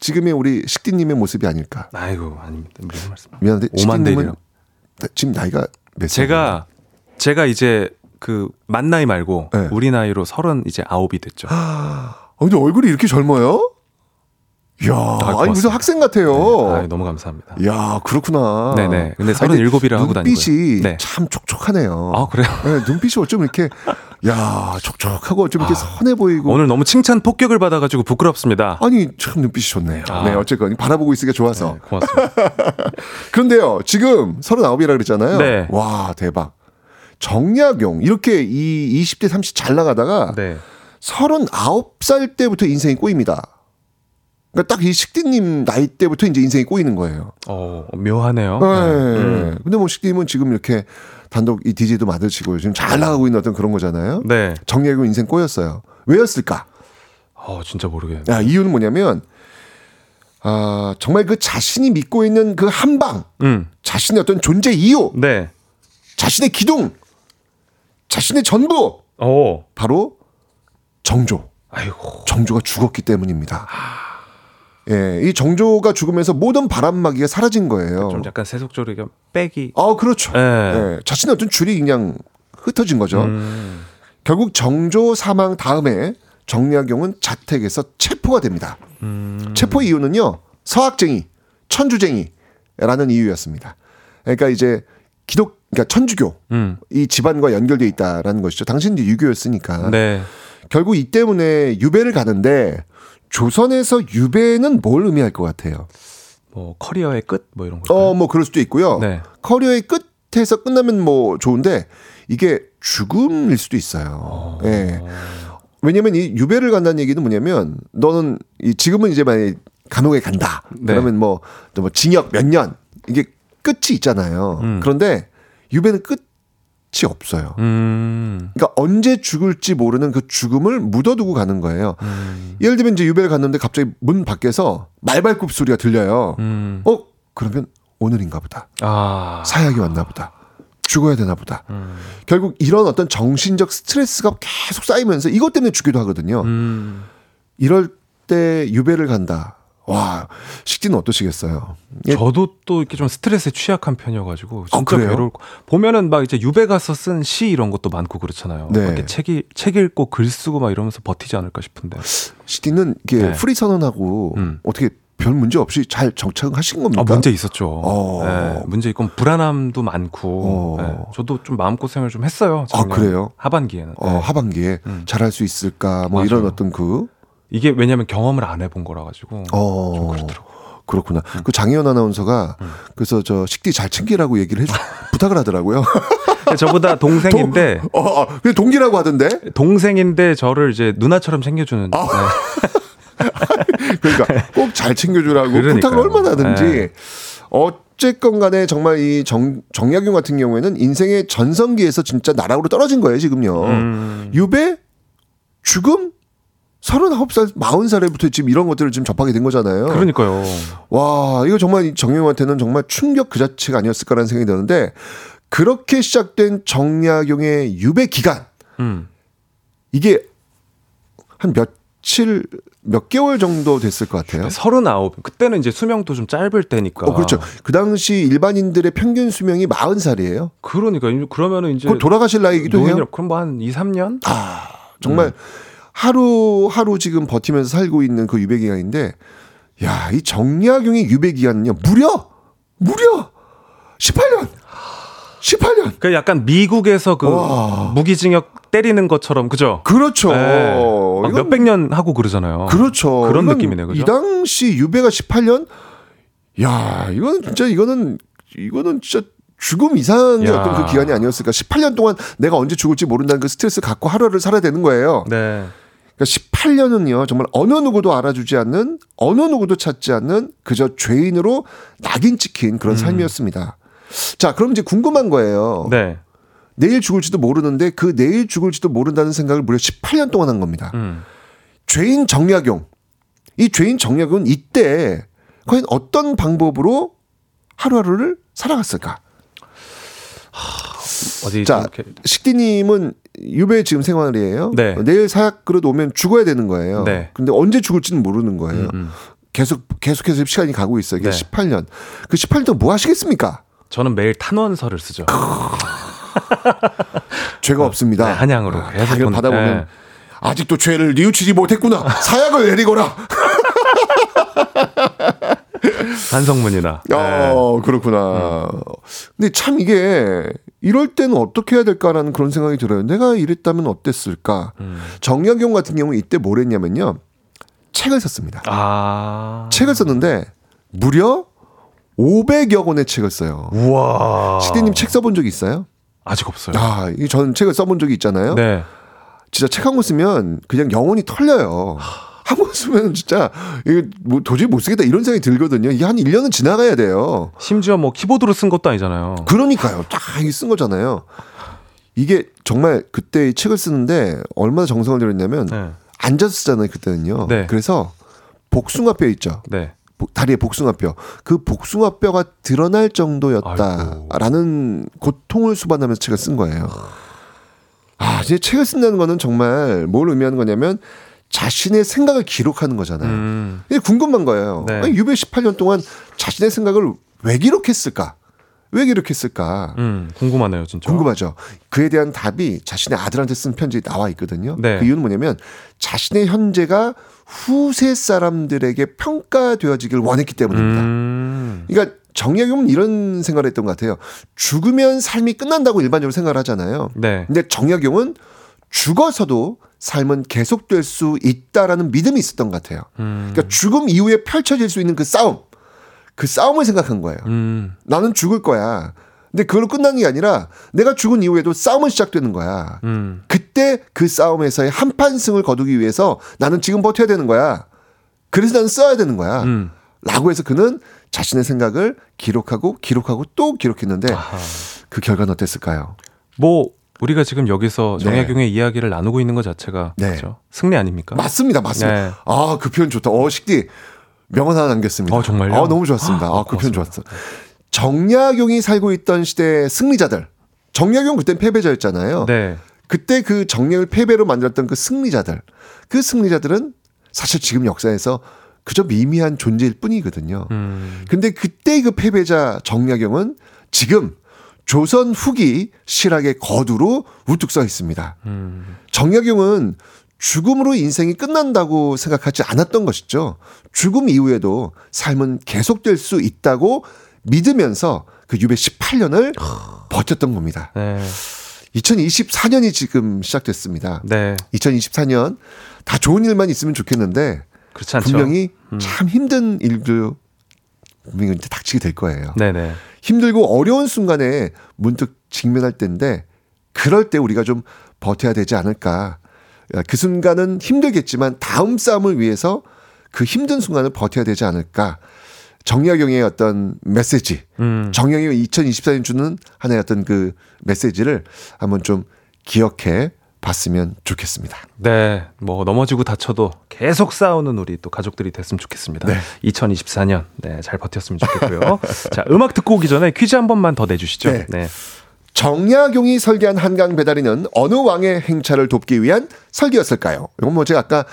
지금의 우리 식디님의 모습이 아닐까. 아이고, 아닙니다. 무슨 말씀? 미안한데 식디님은 지금 나이가 몇 살? 제가 이제 그 만 나이 말고 네. 우리 나이로 39이 됐죠. 아, 근데 얼굴이 이렇게 젊어요? 이야, 아니 무슨 학생 같아요. 네, 아니, 너무 감사합니다. 이야, 그렇구나. 네네. 근데 37이라 하고 다니고요. 눈빛이 네. 참 촉촉하네요. 아, 그래요? 네, 눈빛이 어쩜 이렇게, 야, 촉촉하고 좀 이렇게 선해 보이고. 오늘 너무 칭찬 폭격을 받아가지고 부끄럽습니다. 아니, 참 눈빛이 좋네요. 아. 네, 어쨌건 바라보고 있으니까 좋아서. 네, 고맙습니다. 그런데요, 지금 39이라 그랬잖아요. 네. 와, 대박. 정약용, 이렇게 이 20대, 30 잘 나가다가 네. 39살 때부터 인생이 꼬입니다. 그러니까 딱 이 식디님 나이 때부터 이제 인생이 꼬이는 거예요. 묘하네요. 네. 근데 뭐 식디님은 지금 이렇게 단독 이 DJ도 맡으시고 지금 잘 나가고 있는 어떤 그런 거잖아요. 네. 정리하고 인생 꼬였어요. 왜였을까? 진짜 모르겠네요. 야, 이유는 뭐냐면, 정말 그 자신이 믿고 있는 그 한방, 자신의 어떤 존재 이유, 네. 자신의 기둥, 자신의 전부, 바로 정조. 아이고. 정조가 죽었기 때문입니다. 예, 이 정조가 죽으면서 모든 바람막이가 사라진 거예요. 좀 약간 세속적으로 빼기. 그렇죠. 예. 예, 자신의 어떤 줄이 그냥 흩어진 거죠. 결국 정조 사망 다음에 정약용은 자택에서 체포가 됩니다. 체포 이유는요, 서학쟁이, 천주쟁이라는 이유였습니다. 그러니까 이제 그러니까 천주교 이 집안과 연결돼 있다라는 것이죠. 당신도 유교였으니까. 네. 결국 이 때문에 유배를 가는데. 조선에서 유배는 뭘 의미할 것 같아요? 뭐 커리어의 끝? 뭐 이런 거. 뭐 그럴 수도 있고요. 네. 커리어의 끝에서 끝나면 뭐 좋은데 이게 죽음일 수도 있어요. 예. 왜냐면 이 유배를 간다는 얘기는 뭐냐면 너는 지금은 이제 만약에 감옥에 간다. 네. 그러면 뭐 징역 몇 년 이게 끝이 있잖아요. 그런데 유배는 끝. 없어요. 그러니까 언제 죽을지 모르는 그 죽음을 묻어두고 가는 거예요. 예를 들면 이제 유배를 갔는데 갑자기 문 밖에서 말발굽 소리가 들려요. 그러면 오늘인가 보다. 사약이 왔나 보다. 죽어야 되나 보다. 결국 이런 어떤 정신적 스트레스가 계속 쌓이면서 이것 때문에 죽기도 하거든요. 이럴 때 유배를 간다. 와, 식디는 어떠시겠어요? 저도 또 이렇게 좀 스트레스에 취약한 편이어가지고 진짜 괴로울 거. 보면은 막 이제 유배 가서 쓴 시 이런 것도 많고 그렇잖아요. 네. 이렇게 책 읽고 글 쓰고 막 이러면서 버티지 않을까 싶은데. 식디는 이게 네. 프리 선언하고 어떻게 별 문제 없이 잘 정착하신 겁니까? 문제 있었죠. 네, 문제 있고 불안함도 많고 네, 저도 좀 마음고생을 좀 했어요. 그래요? 하반기에는. 네. 하반기에 잘할 수 있을까 뭐 맞아요. 이런 어떤 그. 이게 왜냐하면 경험을 안 해본 거라 가지고 좀 그렇더라고요. 그렇구나. 그 장혜연 아나운서가 그래서 저 식디 잘 챙기라고 얘기를 부탁을 하더라고요. 저보다 동생인데 그냥 동기라고 하던데. 동생인데 저를 이제 누나처럼 챙겨주는. 그러니까 꼭 잘 챙겨주라고 그러니까요. 부탁을 얼마나 하든지. 네. 어쨌건 간에 정말 이 정약용 같은 경우에는 인생의 전성기에서 진짜 나락으로 떨어진 거예요. 지금요. 유배? 죽음? 39살, 40살에부터 지금 이런 것들을 지금 접하게 된 거잖아요. 그러니까요. 와, 이거 정말 정약용한테는 정말 충격 그 자체가 아니었을까라는 생각이 드는데 그렇게 시작된 정약용의 유배 기간 이게 한 며칠, 몇 개월 정도 됐을 것 같아요. 39. 그때는 이제 수명도 좀 짧을 때니까. 그렇죠. 그 당시 일반인들의 평균 수명이 40살이에요. 그러니까 그러면은 이제 곧 돌아가실 나이기도 해요. 그럼 뭐 한 2, 3년? 아, 정말 하루하루 지금 버티면서 살고 있는 그 유배 기간인데, 야, 이 정약용의 유배 기간은요. 무려 18년. 18년. 그 약간 미국에서 그 와. 무기징역 때리는 것처럼, 그죠? 그렇죠. 몇백 년 하고 그러잖아요. 그렇죠. 그런 느낌이네요. 그죠? 이 당시 유배가 18년. 야, 이건 진짜 이거는 진짜 죽음 이상의 어떤 그 기간이 아니었을까? 18년 동안 내가 언제 죽을지 모른다는 그 스트레스 갖고 하루를 살아야 되는 거예요. 네. 그러니까 18년은요 정말 어느 누구도 알아주지 않는, 어느 누구도 찾지 않는 그저 죄인으로 낙인 찍힌 그런 삶이었습니다. 자, 그럼 이제 궁금한 거예요. 네. 내일 죽을지도 모르는데 그 내일 죽을지도 모른다는 생각을 무려 18년 동안 한 겁니다. 죄인 정약용. 이 죄인 정약용은 이때 과연 어떤 방법으로 하루하루를 살아갔을까? 어디 자, 이렇게. 식디님은 유배 지금 생활이에요. 네. 내일 사약 그릇 오면 죽어야 되는 거예요. 네. 근데 언제 죽을지는 모르는 거예요. 계속해서 시간이 가고 있어요. 이게 네. 18년. 그 18년 동안 뭐 하시겠습니까? 저는 매일 탄원서를 쓰죠. 죄가 없습니다. 네, 한양으로 계속 받아보면 네. 아직도 죄를 뉘우치지 못했구나. 사약을 내리거라. 반성문이나. 그렇구나. 근데 참 이게 이럴 때는 어떻게 해야 될까라는 그런 생각이 들어요. 내가 이랬다면 어땠을까. 정약용 같은 경우는 이때 뭘 했냐면요, 책을 썼습니다. 책을 썼는데 무려 500여 권의 책을 써요. 우와. 시대님 책 써본 적 있어요? 아직 없어요. 아, 저는 책을 써본 적이 있잖아요. 네. 진짜 책 한 권 쓰면 그냥 영혼이 털려요. 한 번 쓰면 진짜 이게 뭐 도저히 못 쓰겠다 이런 생각이 들거든요. 이게 한 1년은 지나가야 돼요. 심지어 뭐 키보드로 쓴 것도 아니잖아요. 그러니까요. 딱 쓴 거잖아요. 이게 정말 그때 책을 쓰는데 얼마나 정성을 들였냐면 네. 앉아서 쓰잖아요. 그때는요. 네. 그래서 복숭아뼈 있죠. 네. 다리에 복숭아뼈, 그 복숭아뼈가 드러날 정도였다라는 아이고. 고통을 수반하면서 책을 쓴 거예요. 아, 이제 책을 쓴다는 거는 정말 뭘 의미하는 거냐면 자신의 생각을 기록하는 거잖아요. 이게 궁금한 거예요. 네. 아니, 유배 18년 동안 자신의 생각을 왜 기록했을까? 궁금하네요, 진짜. 궁금하죠. 그에 대한 답이 자신의 아들한테 쓴 편지에 나와 있거든요. 네. 그 이유는 뭐냐면 자신의 현재가 후세 사람들에게 평가되어지길 원했기 때문입니다. 그러니까 정약용은 이런 생각을 했던 것 같아요. 죽으면 삶이 끝난다고 일반적으로 생각을 하잖아요. 네. 근데 정약용은 죽어서도 삶은 계속될 수 있다라는 믿음이 있었던 것 같아요. 그러니까 죽음 이후에 펼쳐질 수 있는 그 싸움. 그 싸움을 생각한 거예요. 나는 죽을 거야. 근데 그걸로 끝나는 게 아니라 내가 죽은 이후에도 싸움은 시작되는 거야. 그때 그 싸움에서의 한판 승을 거두기 위해서 나는 지금 버텨야 되는 거야. 그래서 나는 써야 되는 거야. 라고 해서 그는 자신의 생각을 기록하고 또 기록했는데 그 결과는 어땠을까요? 뭐 우리가 지금 여기서 정약용의 네. 이야기를 나누고 있는 것 자체가 네. 그렇죠? 승리 아닙니까? 맞습니다. 네. 아, 그 표현 좋다. 식디. 명언 하나 남겼습니다. 정말요? 너무 좋았습니다. 그 표현 좋았어. 정약용이 살고 있던 시대의 승리자들. 정약용 그때 패배자였잖아요. 네. 그때 그 정약을 패배로 만들었던 그 승리자들. 그 승리자들은 사실 지금 역사에서 그저 미미한 존재일 뿐이거든요. 근데 그때 그 패배자 정약용은 지금 조선 후기 실학의 거두로 우뚝 서 있습니다. 정약용은 죽음으로 인생이 끝난다고 생각하지 않았던 것이죠. 죽음 이후에도 삶은 계속될 수 있다고 믿으면서 그 유배 18년을 버텼던 겁니다. 네. 2024년이 지금 시작됐습니다. 네. 2024년 다 좋은 일만 있으면 좋겠는데 그렇지 않죠. 분명히 참 힘든 일도 분명히 닥치게 될 거예요. 네네. 힘들고 어려운 순간에 문득 직면할 때인데 그럴 때 우리가 좀 버텨야 되지 않을까. 그 순간은 힘들겠지만 다음 싸움을 위해서 그 힘든 순간을 버텨야 되지 않을까. 정약용의 어떤 메시지, 정약용의 2024년 주는 하나의 어떤 그 메시지를 한번 좀 기억해 봤으면 좋겠습니다. 네, 뭐 넘어지고 다쳐도 계속 싸우는 우리 또 가족들이 됐으면 좋겠습니다. 네. 2024년 잘 버텼으면 좋겠고요. 자, 음악 듣고 오기 전에 퀴즈 한 번만 더 내주시죠. 네. 정약용이 설계한 한강 배다리는 어느 왕의 행차를 돕기 위한 설계였을까요? 이건 뭐 제가 아까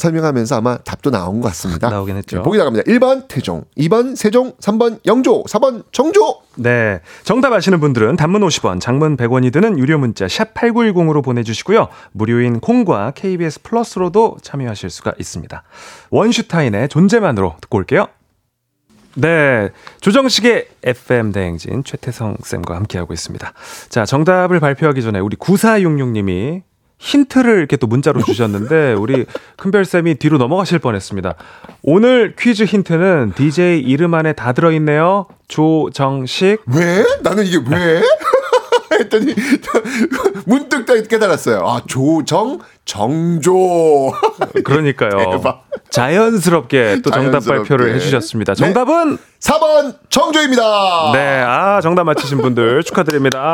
설명하면서 아마 답도 나온 것 같습니다. 나오긴 했죠. 보기 나갑니다. 1번 태종, 2번 세종, 3번 영조, 4번 정조. 네, 정답 아시는 분들은 단문 50원, 장문 100원이 드는 유료 문자 샵 8910으로 보내주시고요. 무료인 콩과 KBS 플러스로도 참여하실 수가 있습니다. 원슈타인의 존재만으로 듣고 올게요. 네, 조정식의 FM대행진 최태성 쌤과 함께하고 있습니다. 자, 정답을 발표하기 전에 우리 9466님이 힌트를 이렇게 또 문자로 주셨는데 우리 큰별쌤이 뒤로 넘어가실 뻔했습니다. 오늘 퀴즈 힌트는 DJ 이름 안에 다 들어있네요. 조정식. 왜? 나는 이게 왜? 했더니 문득 깨달았어요. 아, 조정, 정조. 그러니까요. 대박. 자연스럽게 또 정답 발표를 해주셨습니다. 정답은 네. 4번 정조입니다. 네, 아, 정답 맞히신 분들 축하드립니다.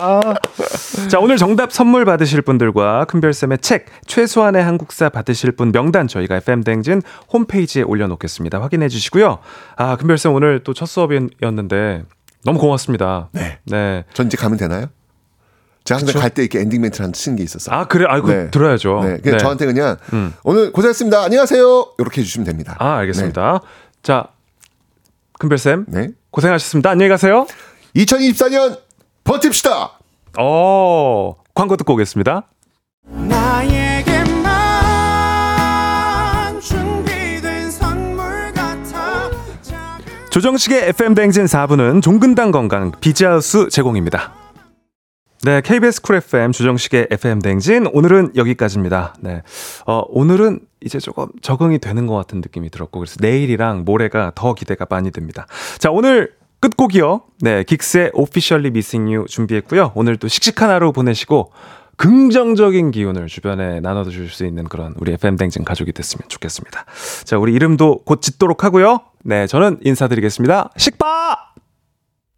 자, 오늘 정답 선물 받으실 분들과 큰별쌤의 책 최소한의 한국사 받으실 분 명단 저희가 FM댕진 홈페이지에 올려놓겠습니다. 확인해 주시고요. 아, 큰별쌤 오늘 또 첫 수업이었는데 너무 고맙습니다. 네, 네. 전 이제 가면 되나요? 제가 항상 갈 때 이렇게 엔딩 멘트를 쓰는 게 있었어요. 아, 그래? 아이고, 네. 들어야죠. 네. 그냥 네. 저한테 그냥 오늘 고생했습니다. 안녕하세요. 이렇게 해주시면 됩니다. 아, 알겠습니다. 네. 자, 큰별쌤. 네. 고생하셨습니다. 안녕히 가세요. 2024년 버팁시다. 어, 광고 듣고 오겠습니다. 나에게만 준비된 선물 같아. 조정식의 FM대행진 4부는 종근당 건강 비지하우스 제공입니다. 네, KBS 쿨 FM 조정식의 FM 댕진 오늘은 여기까지입니다. 네, 오늘은 이제 조금 적응이 되는 것 같은 느낌이 들었고 그래서 내일이랑 모레가 더 기대가 많이 됩니다. 자, 오늘 끝곡이요. 네, 긱스의 Officially Missing You 준비했고요. 오늘도 씩씩한 하루 보내시고 긍정적인 기운을 주변에 나눠주실 수 있는 그런 우리 FM 댕진 가족이 됐으면 좋겠습니다. 자, 우리 이름도 곧 짓도록 하고요. 네, 저는 인사드리겠습니다. 식바!